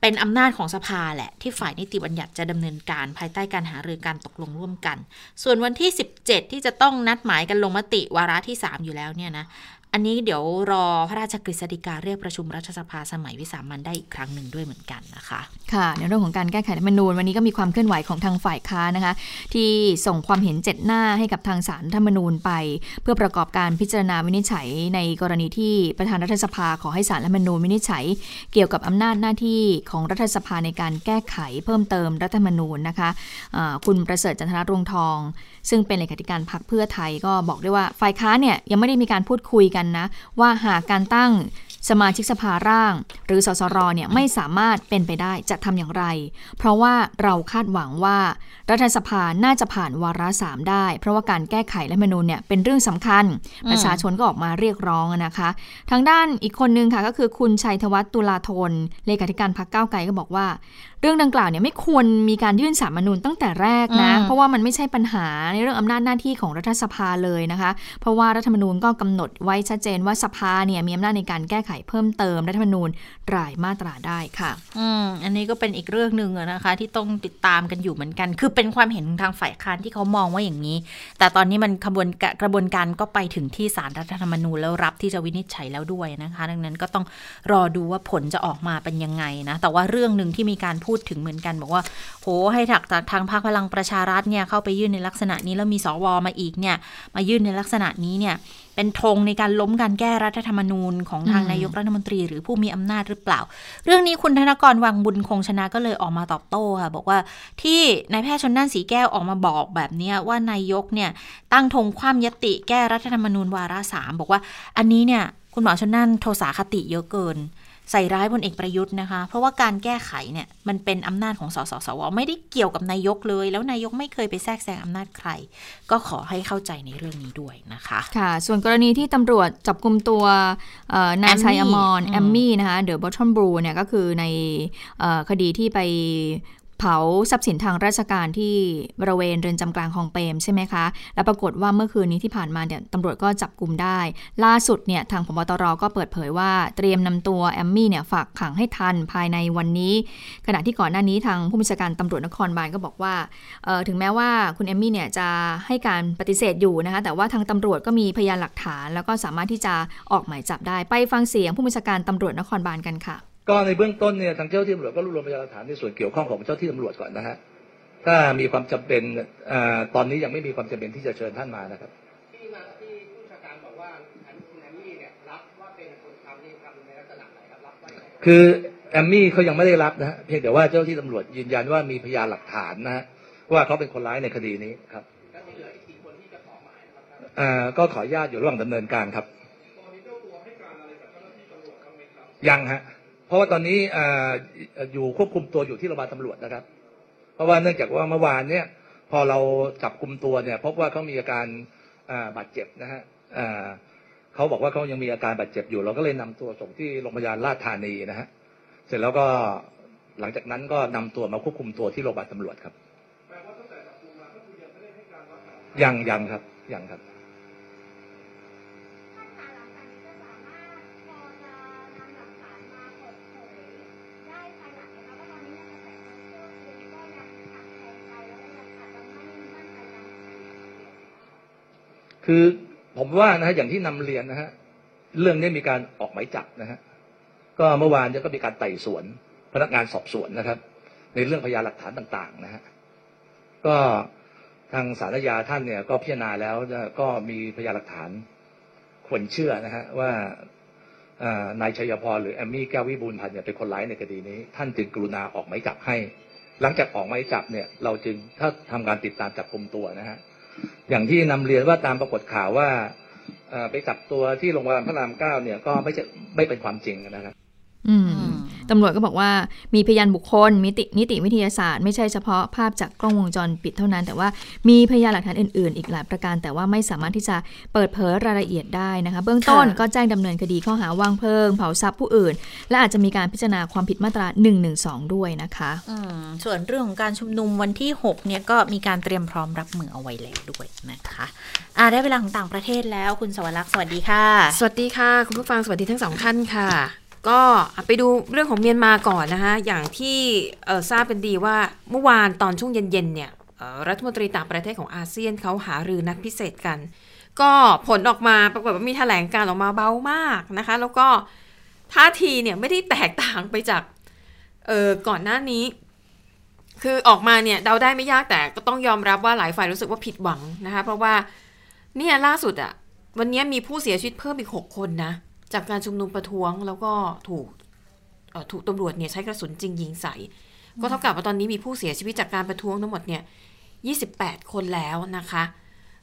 เป็นอำนาจของสภาแหละที่ฝ่ายนิติบัญญัติจะดำเนินการภายใต้การหารือการตกลงร่วมกันส่วนวันที่สิบเจ็ดที่จะต้องนัดหมายกันลงมติวาระที่สามอยู่แล้วเนี่ยนะอันนี้เดี๋ยวรอพระราชกฤษฎีกาเรียกประชุมรัฐสภาสมัยวิสามัญได้อีกครั้งหนึ่งด้วยเหมือนกันนะคะค่ะในเรื่องของการแก้ไขรัฐธรรมนูญวันนี้ก็มีความเคลื่อนไหวของทางฝ่ายค้านนะคะที่ส่งความเห็นเจ็ดหน้าให้กับทางศาลรัฐธรรมนูญไปเพื่อประกอบการพิจารณาวินิจฉัยในกรณีที่ประธานรัฐสภาขอให้ศาลรัฐธรรมนูญวินิจฉัยเกี่ยวกับอำนาจหน้าที่ของรัฐสภาในการแก้ไขเพิ่มเติมรัฐธรรมนูญนะคะคุณประเสริฐจันทรัตน์รวงทองซึ่งเป็นเลขาธิการพรรคเพื่อไทยก็บอกด้วยว่าฝ่ายค้านเนี่ยยังไม่ได้มีการพูดคุยกันนะว่าหากการตั้งสมาชิกสภาร่างหรือสสรเนี่ยไม่สามารถเป็นไปได้จะทำอย่างไรเพราะว่าเราคาดหวังว่ารัฐสภาน่าจะผ่านวาระสามได้เพราะว่าการแก้ไขรัฐธรรมนูญเนี่ยเป็นเรื่องสำคัญประชาชนก็ออกมาเรียกร้องนะคะทางด้านอีกคนนึงค่ะก็คือคุณชัยธวัฒน์ตุลาธนเลขาธิการพรรคก้าวไกลก็บอกว่าเรื่องดังกล่าวเนี่ยไม่ควรมีการยื่นศาลรัฐธรรมนูญตั้งแต่แรกนะเพราะว่ามันไม่ใช่ปัญหาในเรื่องอำนาจหน้าที่ของรัฐสภาเลยนะคะเพราะว่ารัฐธรรมนูญก็กำหนดไว้ชัดเจนว่าสภาเนี่ยมีอำนาจในการแก้ไขเพิ่มเติมรัฐธรรมนูญรายมาตราได้ค่ะอืมอันนี้ก็เป็นอีกเรื่องนึงนะคะที่ต้องติดตามกันอยู่เหมือนกันคือเป็นความเห็นทางฝ่ายค้านที่เขามองว่าอย่างนี้แต่ตอนนี้มันกระบวนกระบวนการก็ไปถึงที่ศาลรัฐธรรมนูญแล้วรับที่จะวินิจฉัยแล้วด้วยนะคะดังนั้นก็ต้องรอดูว่าผลจะออกมาเป็นยังไงนะแต่ว่าเรื่องนึงที่มีการพูดถึงเหมือนกันบอกว่าโหให้ถักจากทางพรรคพลังประชารัฐเนี่ยเข้าไปยื่นในลักษณะนี้แล้วมีสวมาอีกเนี่ยมายื่นในลักษณะนี้เนี่ยเป็นธงในการล้มการแก้รัฐธรรมนูญของทางนายกรัฐมนตรีหรือผู้มีอำนาจหรือเปล่าเรื่องนี้คุณธนกรวังบุญคงชนะก็เลยออกมาตอบโต้ค่ะบอกว่าที่นายแพทย์ชลน่านสีแก้วออกมาบอกแบบนี้ว่านายกเนี่ยตั้งธงคว่ำยติแก้รัฐธรรมนูญวาระสามบอกว่าอันนี้เนี่ยคุณหมอชลน่านโทสาคติเยอะเกินใส่ร้ายพลเอกประยุทธ์นะคะเพราะว่าการแก้ไขเนี่ยมันเป็นอำนาจของสสสวไม่ได้เกี่ยวกับนายกเลยแล้วนายกไม่เคยไปแทรกแซงอำนาจใครก็ขอให้เข้าใจในเรื่องนี้ด้วยนะคะค่ะส่วนกรณีที่ตำรวจจับกุมตัวนายชัยอมรแอมมี่นะคะเดอะบอททอมบลูเนี่ยก็คือในคดีที่ไปเผาทรัพย์สินทางราชการที่บริเวณเรือนจำกลางคลองเปรมใช่ไหมคะและปรากฏว่าเมื่อคืนนี้ที่ผ่านมาเนี่ยตำรวจก็จับกุมได้ล่าสุดเนี่ยทางผบตรก็เปิดเผยว่าเตรียมนำตัวแอมมี่เนี่ยฝากขังให้ทันภายในวันนี้ขณะที่ก่อนหน้านี้ทางผู้บัญชาการตำรวจนครบาลก็บอกว่าเอ่อถึงแม้ว่าคุณแอมมี่เนี่ยจะให้การปฏิเสธอยู่นะคะแต่ว่าทางตำรวจก็มีพยานหลักฐานแล้วก็สามารถที่จะออกหมายจับได้ไปฟังเสียงผู้บัญชาการตำรวจนครบาลกันค่ะก็ในเบื้องต้นเนี่ยทางเจ้าที่ตำรวจก็รวบรวมพยานหลักฐานในส่วนเกี่ยวข้องของเจ้าที่ตำรวจก่อนนะฮะถ้ามีความจำเป็นอ่าตอนนี้ยังไม่มีความจำเป็นที่จะเชิญท่านมานะครับที่มาที่ผู้ชาการบอกว่าคุณแอมมี่เนี่ยรับว่าเป็นคนทำนี่ทำในลักษณะไหนครับรับไว้คือแอมมี่เขายังไม่ได้รับนะฮะเพียงแต่ว่าเจ้าที่ตำรวจยืนยันว่ามีพยานหลักฐานนะฮะว่าเขาเป็นคนร้ายในคดีนี้ครับแล้วมีเหลืออีกสี่คนที่จะขอหมายนะครับอ่าก็ขออนุญาตอยู่ระหว่างดำเนินการครับตอนนี้เจ้าตัวให้การอะไรกับ ยังฮะเพราะว่าตอนนี้อ่าอยู่ควบคุมตัวอยู่ที่โรงพยาบาลตำรวจนะครับเพราะว่าเนื่องจากว่าเมื่อวานเนี่ยพอเราจับกุมตัวเนี่ยพบว่าเขามีอาการอ่าบาดเจ็บนะฮะอ่าเขาบอกว่าเขายังมีอาการบาดเจ็บอยู่เราก็เลยนำตัวส่งที่โรงพยาบาลราชธานีนะฮะเสร็จแล้วก็หลังจากนั้นก็นำตัวมาควบคุมตัวที่โรงพยาบาลตำรวจครับยังยังครับยังครับคือผมว่านะฮะอย่างที่นำเรียนนะฮะเรื่องนี้มีการออกหมายจับนะฮะก็เมื่อวานเนี่ยก็มีการไต่สวนพนักงานสอบสวนนะครับในเรื่องพยานหลักฐานต่างๆนะฮะก็ทางศาลฎีกาท่านเนี่ยก็พิจารณาแล้วก็มีพยานหลักฐานควรเชื่อนะฮะว่านายชัยพรหรือแอมมี่แก้ววิบูลย์พันธ์เนี่ยเป็นคนร้ายในคดีนี้ท่านจึงกรุณาออกหมายจับให้หลังจากออกหมายจับเนี่ยเราจึงถ้าทำการติดตามจับกุมตัวนะฮะอย่างที่นำเรียนว่าตามปรากฏข่าวว่าไปจับตัวที่โรงพยาบาลพระรามเก้าเนี่ยก็ไม่ใช่ไม่เป็นความจริงนะครับอืมตำรวจก็บอกว่ามีพยานบุคคลมิตินิติวิทยาศาสตร์ไม่ใช่เฉพาะภาพจากกล้องวงจรปิดเท่านั้นแต่ว่ามีพยานหลักฐานอื่นๆอีกหลายประการแต่ว่าไม่สามารถที่จะเปิดเผยรายละเอียดได้นะคะเบื้องต้นก็แจ้งดำเนินคดีข้อหาวางเพลิงเผาทรัพย์ผู้อื่นและอาจจะมีการพิจารณาความผิดมาตราหนึ่งหนึ่งสองด้วยนะคะส่วนเรื่องของการชุมนุมวันที่หกเนี่ยก็มีการเตรียมพร้อมรับมือเอาไว้แล้วด้วยนะคะอ่าได้เวลาของต่างประเทศแล้วคุณสวรักษ์สวัสดีค่ะสวัสดีค่ะคุณผู้ฟังสวัสดีทั้งสองท่านค่ะก็ไปดูเรื่องของเมียนมาก่อนนะคะอย่างที่ทราบกันดีว่าเมื่อวานตอนช่วงเย็นๆเนี่ยรัฐมนตรีต่างประเทศของอาเซียนเขาหารือนัดพิเศษกันก็ผลออกมาปรากฏว่ามีแถลงการออกมาเบามากนะคะแล้วก็ท่าทีเนี่ยไม่ได้แตกต่างไปจากก่อนหน้านี้คือออกมาเนี่ยเดาได้ไม่ยากแต่ก็ต้องยอมรับว่าหลายฝ่ายรู้สึกว่าผิดหวังนะคะเพราะว่าเนี่ยล่าสุดอะวันนี้มีผู้เสียชีวิตเพิ่มอีกหกคนนะจากการชุมนุมประท้วงแล้วก็ถูกถูกตำรวจเนี่ยใช้กระสุนจริงยิงใส่ก็เท่ากับว่าตอนนี้มีผู้เสียชีวิตจากการประท้วงทั้งหมดเนี่ยยี่สิบแปดคนแล้วนะคะ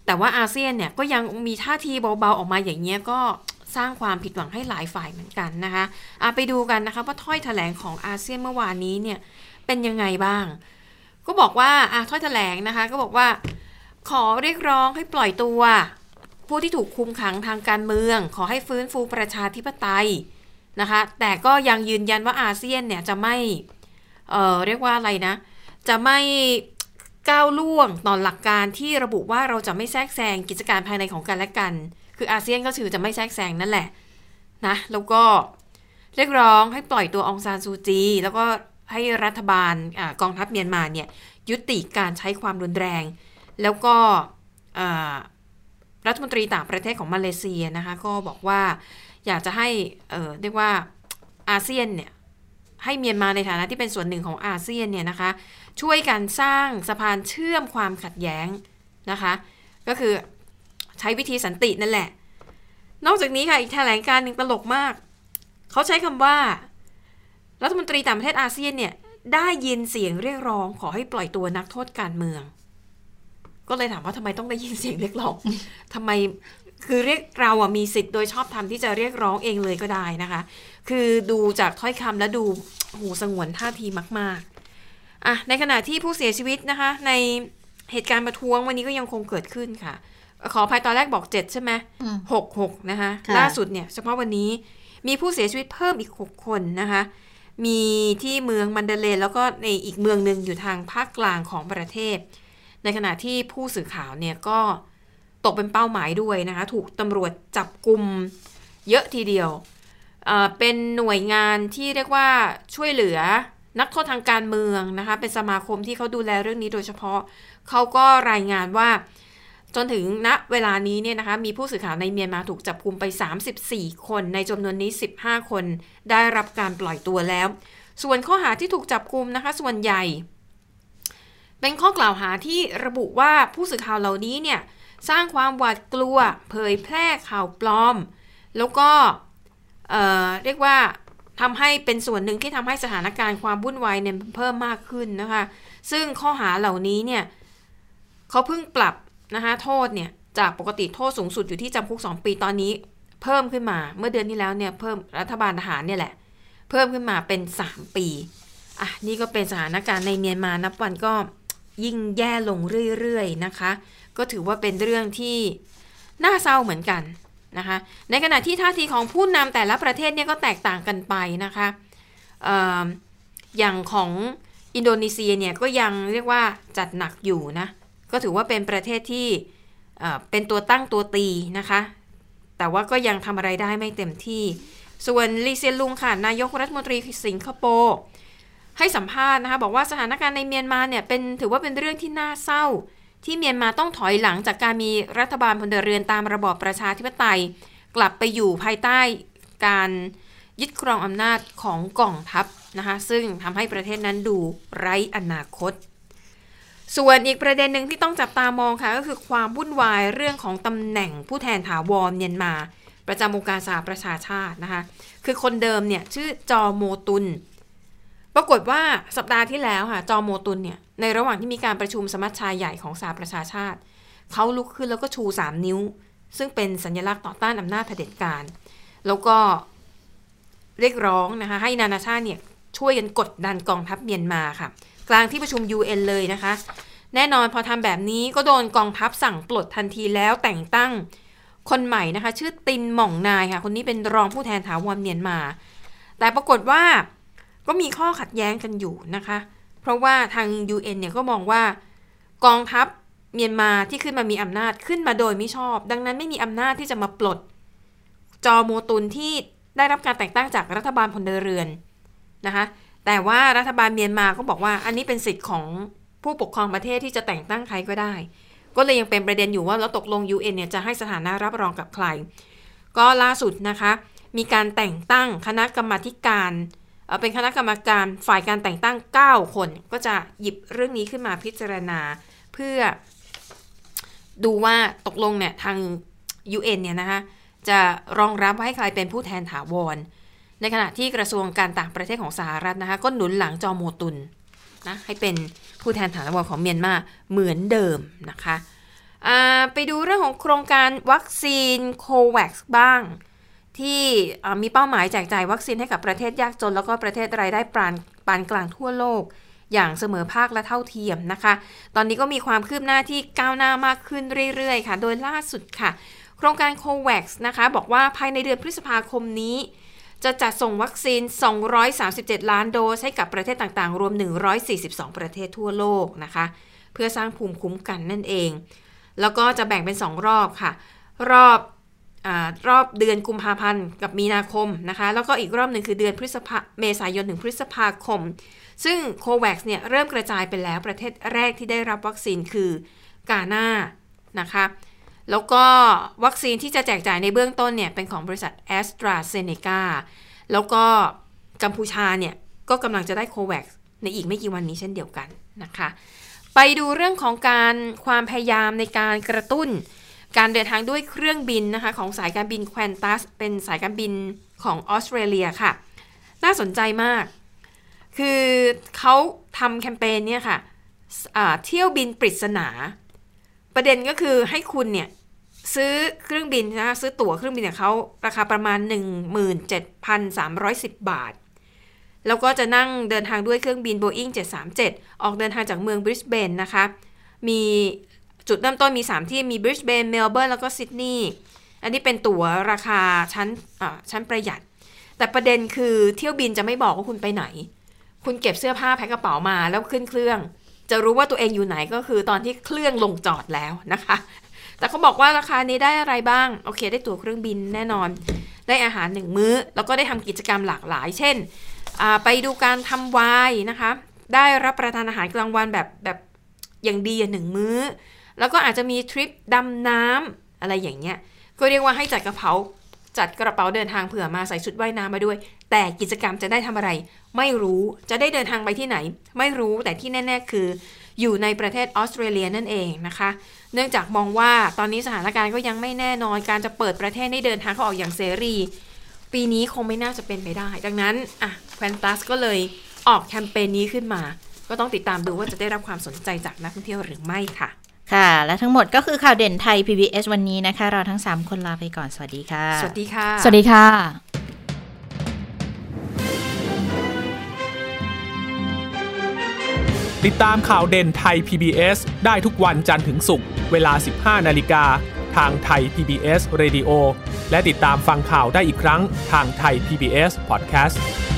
แต่ว่าอาเซียนเนี่ยก็ยังมีท่าทีเบาๆออกมาอย่างเงี้ยก็สร้างความผิดหวังให้หลายฝ่ายเหมือนกันนะคะเอาไปดูกันนะคะว่าถ้อยแถลงของอาเซียนเมื่อวานนี้เนี่ยเป็นยังไงบ้างก็บอกว่าถ้อยแถลงนะคะก็บอกว่าขอเรียกร้องให้ปล่อยตัวผู้ที่ถูกคุมขังทางการเมืองขอให้ฟื้นฟูประชาธิปไตยนะคะแต่ก็ยังยืนยันว่าอาเซียนเนี่ยจะไม่เอ่อเรียกว่าอะไรนะจะไม่ก้าวล่วงต่อหลักการที่ระบุว่าเราจะไม่แทรกแซงกิจการภายในของกันและกันคืออาเซียนก็ถือจะไม่แทรกแซงนั่นแหละนะแล้วก็เรียกร้องให้ปล่อยตัวองซานซูจีแล้วก็ให้รัฐบาลกองทัพเมียนมาเนี่ยยุติการใช้ความรุนแรงแล้วก็รัฐมนตรีต่างประเทศของมาเลเซียนะคะก็บอกว่าอยากจะให้เอ่อเรียกว่าอาเซียนเนี่ยให้เมียนมาในฐานะที่เป็นส่วนหนึ่งของอาเซียนเนี่ยนะคะช่วยกันสร้างสะพานเชื่อมความขัดแย้งนะคะก็คือใช้วิธีสันตินั่นแหละนอกจากนี้ค่ะอีกแถลงการหนึ่งตลกมากเขาใช้คำว่ารัฐมนตรีต่างประเทศอาเซียนเนี่ยได้ยินเสียงเรียกร้องขอให้ปล่อยตัวนักโทษการเมืองก็เลยถามว่าทำไมต้องได้ยินเสียงเรียกร้องทำไมคือเรียกเราอ่ะมีสิทธิ์โดยชอบธรรมที่จะเรียกร้องเองเลยก็ได้นะคะคือดูจากถ้อยคำและดูหูสงวนท่าทีมากๆอ่ะในขณะที่ผู้เสียชีวิตนะคะในเหตุการณ์ประท้วงวันนี้ก็ยังคงเกิดขึ้นค่ะขออภัยตอนแรกบอกเจ็ดใช่ไหมหกหกนะคะล่าสุดเนี่ยเฉพาะวันนี้มีผู้เสียชีวิตเพิ่มอีกหกคนนะคะมีที่เมืองมันเดเลแล้วก็ในอีกเมืองหนึ่งอยู่ทางภาคกลางของประเทศในขณะที่ผู้สื่อข่าวเนี่ยก็ตกเป็นเป้าหมายด้วยนะคะถูกตำรวจจับกุมเยอะทีเดียว เอ่อ เป็นหน่วยงานที่เรียกว่าช่วยเหลือนักโทษทางการเมืองนะคะเป็นสมาคมที่เขาดูแลเรื่องนี้โดยเฉพาะเขาก็รายงานว่าจนถึงณเวลานี้เนี่ยนะคะมีผู้สื่อข่าวในเมียนมาถูกจับกุมไปสามสิบสี่คนในจำนวนนี้สิบห้าคนได้รับการปล่อยตัวแล้วส่วนข้อหาที่ถูกจับกุมนะคะส่วนใหญ่เป็นข้อกล่าวหาที่ระบุว่าผู้สื่อข่าวเหล่านี้เนี่ยสร้างความหวาดกลัวเผยแพร่ข่าวปลอมแล้วก็ เอ่อ เรียกว่าทำให้เป็นส่วนหนึ่งที่ทำให้สถานการณ์ความวุ่นวายเนี่ยเพิ่มมากขึ้นนะคะซึ่งข้อหาเหล่านี้เนี่ยเขาเพิ่งปรับนะคะโทษเนี่ยจากปกติโทษสูงสุดอยู่ที่จำคุกสองปีตอนนี้เพิ่มขึ้นมาเมื่อเดือนที่แล้วเนี่ยเพิ่มรัฐบาลทหารเนี่ยแหละ เพิ่มขึ้นมาเป็นสามปีอ่ะนี่ก็เป็นสถานการณ์ในเมียนมานับวันก็ยิ่งแย่ลงเรื่อยๆนะคะก็ถือว่าเป็นเรื่องที่น่าเศร้าเหมือนกันนะคะในขณะที่ท่าทีของผู้นำแต่ละประเทศเนี่ยก็แตกต่างกันไปนะคะเอ่ออย่างของอินโดนีเซียเนี่ยก็ยังเรียกว่าจัดหนักอยู่นะก็ถือว่าเป็นประเทศที่เอ่อเป็นตัวตั้งตัวตีนะคะแต่ว่าก็ยังทำอะไรได้ไม่เต็มที่ส่วนลีเซียนลุงค่ะนายกรัฐมนตรีสิงคโปร์ให้สัมภาษณ์นะคะบอกว่าสถานการณ์ในเมียนมาเนี่ยเป็นถือว่าเป็นเรื่องที่น่าเศร้าที่เมียนมาต้องถอยหลังจากการมีรัฐบาลพลเรือนตามระบอบประชาธิปไตยกลับไปอยู่ภายใต้การยึดครองอำนาจของกองทัพนะคะซึ่งทำให้ประเทศนั้นดูไร้อนาคตส่วนอีกประเด็นหนึ่งที่ต้องจับตามองค่ะก็คือความวุ่นวายเรื่องของตำแหน่งผู้แทนถาวรเมียนมาประจำองค์การสหประชาชาตินะคะคือคนเดิมเนี่ยชื่อจอโมตุนปรากฏว่าสัปดาห์ที่แล้วค่ะจอโมตุนเนี่ยในระหว่างที่มีการประชุมสมัชชาใหญ่ของสหประชาชาติเขาลุกขึ้นแล้วก็ชูสามนิ้วซึ่งเป็นสัญลักษณ์ต่อต้านอำนาจเผด็จการแล้วก็เรียกร้องนะคะให้นานาชาติเนี่ยช่วยกันกดดันกองทัพเมียนมาค่ะกลางที่ประชุม ยู เอ็น เลยนะคะแน่นอนพอทำแบบนี้ก็โดนกองทัพสั่งปลดทันทีแล้วแต่งตั้งคนใหม่นะคะชื่อตินหม่องนายค่ะคนนี้เป็นรองผู้แทนถาวรเมียนมาแต่ปรากฏว่าก็มีข้อขัดแย้งกันอยู่นะคะเพราะว่าทาง ยู เอ็น เนี่ยก็มองว่ากองทัพเมียนมาที่ขึ้นมามีอำนาจขึ้นมาโดยมิชอบดังนั้นไม่มีอำนาจที่จะมาปลดจอโมตุนที่ได้รับการแต่งตั้งจากรัฐบาลพลเรือนนะคะแต่ว่ารัฐบาลเมียนมาก็บอกว่าอันนี้เป็นสิทธิ์ของผู้ปกครองประเทศที่จะแต่งตั้งใครก็ได้ก็เลยยังเป็นประเด็นอยู่ว่าแล้วตกลง ยู เอ็น เนี่ยจะให้สถานะรับรองกับใครก็ล่าสุดนะคะมีการแต่งตั้งคณะกรรมาการเป็นคณะกรรมการฝ่ายการแต่งตั้งเก้าคนก็จะหยิบเรื่องนี้ขึ้นมาพิจารณาเพื่อดูว่าตกลงเนี่ยทาง ยู เอ็น เนี่ยนะคะจะรองรับให้ใครเป็นผู้แทนถาวรในขณะที่กระทรวงการต่างประเทศของสหรัฐนะคะก็หนุนหลังจอโมตุนนะให้เป็นผู้แทนถาวรของเมียนมาเหมือนเดิมนะคะไปดูเรื่องของโครงการวัคซีน Covax บ้างที่มีเป้าหมายแจกจ่ายวัคซีนให้กับประเทศยากจนแล้วก็ประเทศรายได้ปานปานกลางทั่วโลกอย่างเสมอภาคและเท่าเทียมนะคะตอนนี้ก็มีความคืบหน้าที่ก้าวหน้ามากขึ้นเรื่อยๆค่ะโดยล่าสุดค่ะโครงการ Covax นะคะบอกว่าภายในเดือนพฤษภาคมนี้จะจัดส่งวัคซีนสองร้อยสามสิบเจ็ดล้านโดสให้กับประเทศต่างๆรวมหนึ่งร้อยสี่สิบสองประเทศทั่วโลกนะคะเพื่อสร้างภูมิคุ้มกันนั่นเองแล้วก็จะแบ่งเป็นสองรอบค่ะรอบรอบเดือนกุมภาพันธ์กับมีนาคมนะคะแล้วก็อีกรอบหนึ่งคือเดือนพฤษภาเมษายนถึงพฤษภาคมซึ่ง Covax เนี่ยเริ่มกระจายไปแล้วประเทศแรกที่ได้รับวัคซีนคือกาน่านะคะแล้วก็วัคซีนที่จะแจกจ่ายในเบื้องต้นเนี่ยเป็นของบริษัท AstraZeneca แล้วก็กัมพูชาเนี่ยก็กำลังจะได้ Covax ในอีกไม่กี่วันนี้เช่นเดียวกันนะคะไปดูเรื่องของการความพยายามในการกระตุ้นการเดินทางด้วยเครื่องบินนะคะของสายการบินแควนตัสเป็นสายการบินของออสเตรเลียค่ะน่าสนใจมากคือเขาทำแคมเปญเนี่ยค่ะเที่ยวบินปริศนาประเด็นก็คือให้คุณเนี่ยซื้อเครื่องบินนะซื้อตั๋วเครื่องบินของเขาราคาประมาณ หนึ่งหมื่นเจ็ดพันสามร้อยสิบ บาทแล้วก็จะนั่งเดินทางด้วยเครื่องบิน Boeing เจ็ดสามเจ็ดออกเดินทางจากเมืองบริสเบนนะคะมีจุดเริ่มต้นมีสามที่มีบริสเบนเมลเบิร์นแล้วก็ซิดนีย์อันนี้เป็นตั๋วราคาชั้นชั้นประหยัดแต่ประเด็นคือเที่ยวบินจะไม่บอกว่าคุณไปไหนคุณเก็บเสื้อผ้าแพ็คกระเป๋ามาแล้วขึ้นเครื่องจะรู้ว่าตัวเองอยู่ไหนก็คือตอนที่เครื่องลงจอดแล้วนะคะแต่เขาบอกว่าราคานี้ได้อะไรบ้างโอเคได้ตั๋วเครื่องบินแน่นอนได้อาหารหนึ่งมื้อแล้วก็ได้ทำกิจกรรมหลากหลายเช่นไปดูการทำไวน์นะคะได้รับประทานอาหารกลางวันแบบแบบอย่างดีหนึ่งมื้อแล้วก็อาจจะมีทริปดำน้ำอะไรอย่างเงี้ยก็เรียกว่าให้จัดกระเป๋าจัดกระเป๋าเดินทางเผื่อมาใส่ชุดว่ายน้ำมาด้วยแต่กิจกรรมจะได้ทำอะไรไม่รู้จะได้เดินทางไปที่ไหนไม่รู้แต่ที่แน่ๆคืออยู่ในประเทศออสเตรเลียนั่นเองนะคะเนื่องจากมองว่าตอนนี้สถานการณ์ก็ยังไม่แน่นอนการจะเปิดประเทศให้เดินทางเข้าออกอย่างเสรีปีนี้คงไม่น่าจะเป็นไปได้ดังนั้นอ่ะแควนตัสก็เลยออกแคมเปญนี้ขึ้นมาก็ต้องติดตามดูว่าจะได้รับความสนใจจากนักท่องเที่ยวหรือไม่ค่ะค่ะและทั้งหมดก็คือข่าวเด่นไทย พี บี เอส วันนี้นะคะเราทั้งสามคนลาไปก่อนสวัสดีค่ะสวัสดีค่ะสวัสดีค่ะ ติดตามข่าวเด่นไทย พี บี เอส ได้ทุกวันจันทร์ถึงศุกร์เวลา สิบห้านาฬิกา ทางไทย พี บี เอส Radio และติดตามฟังข่าวได้อีกครั้งทางไทย พี บี เอส Podcast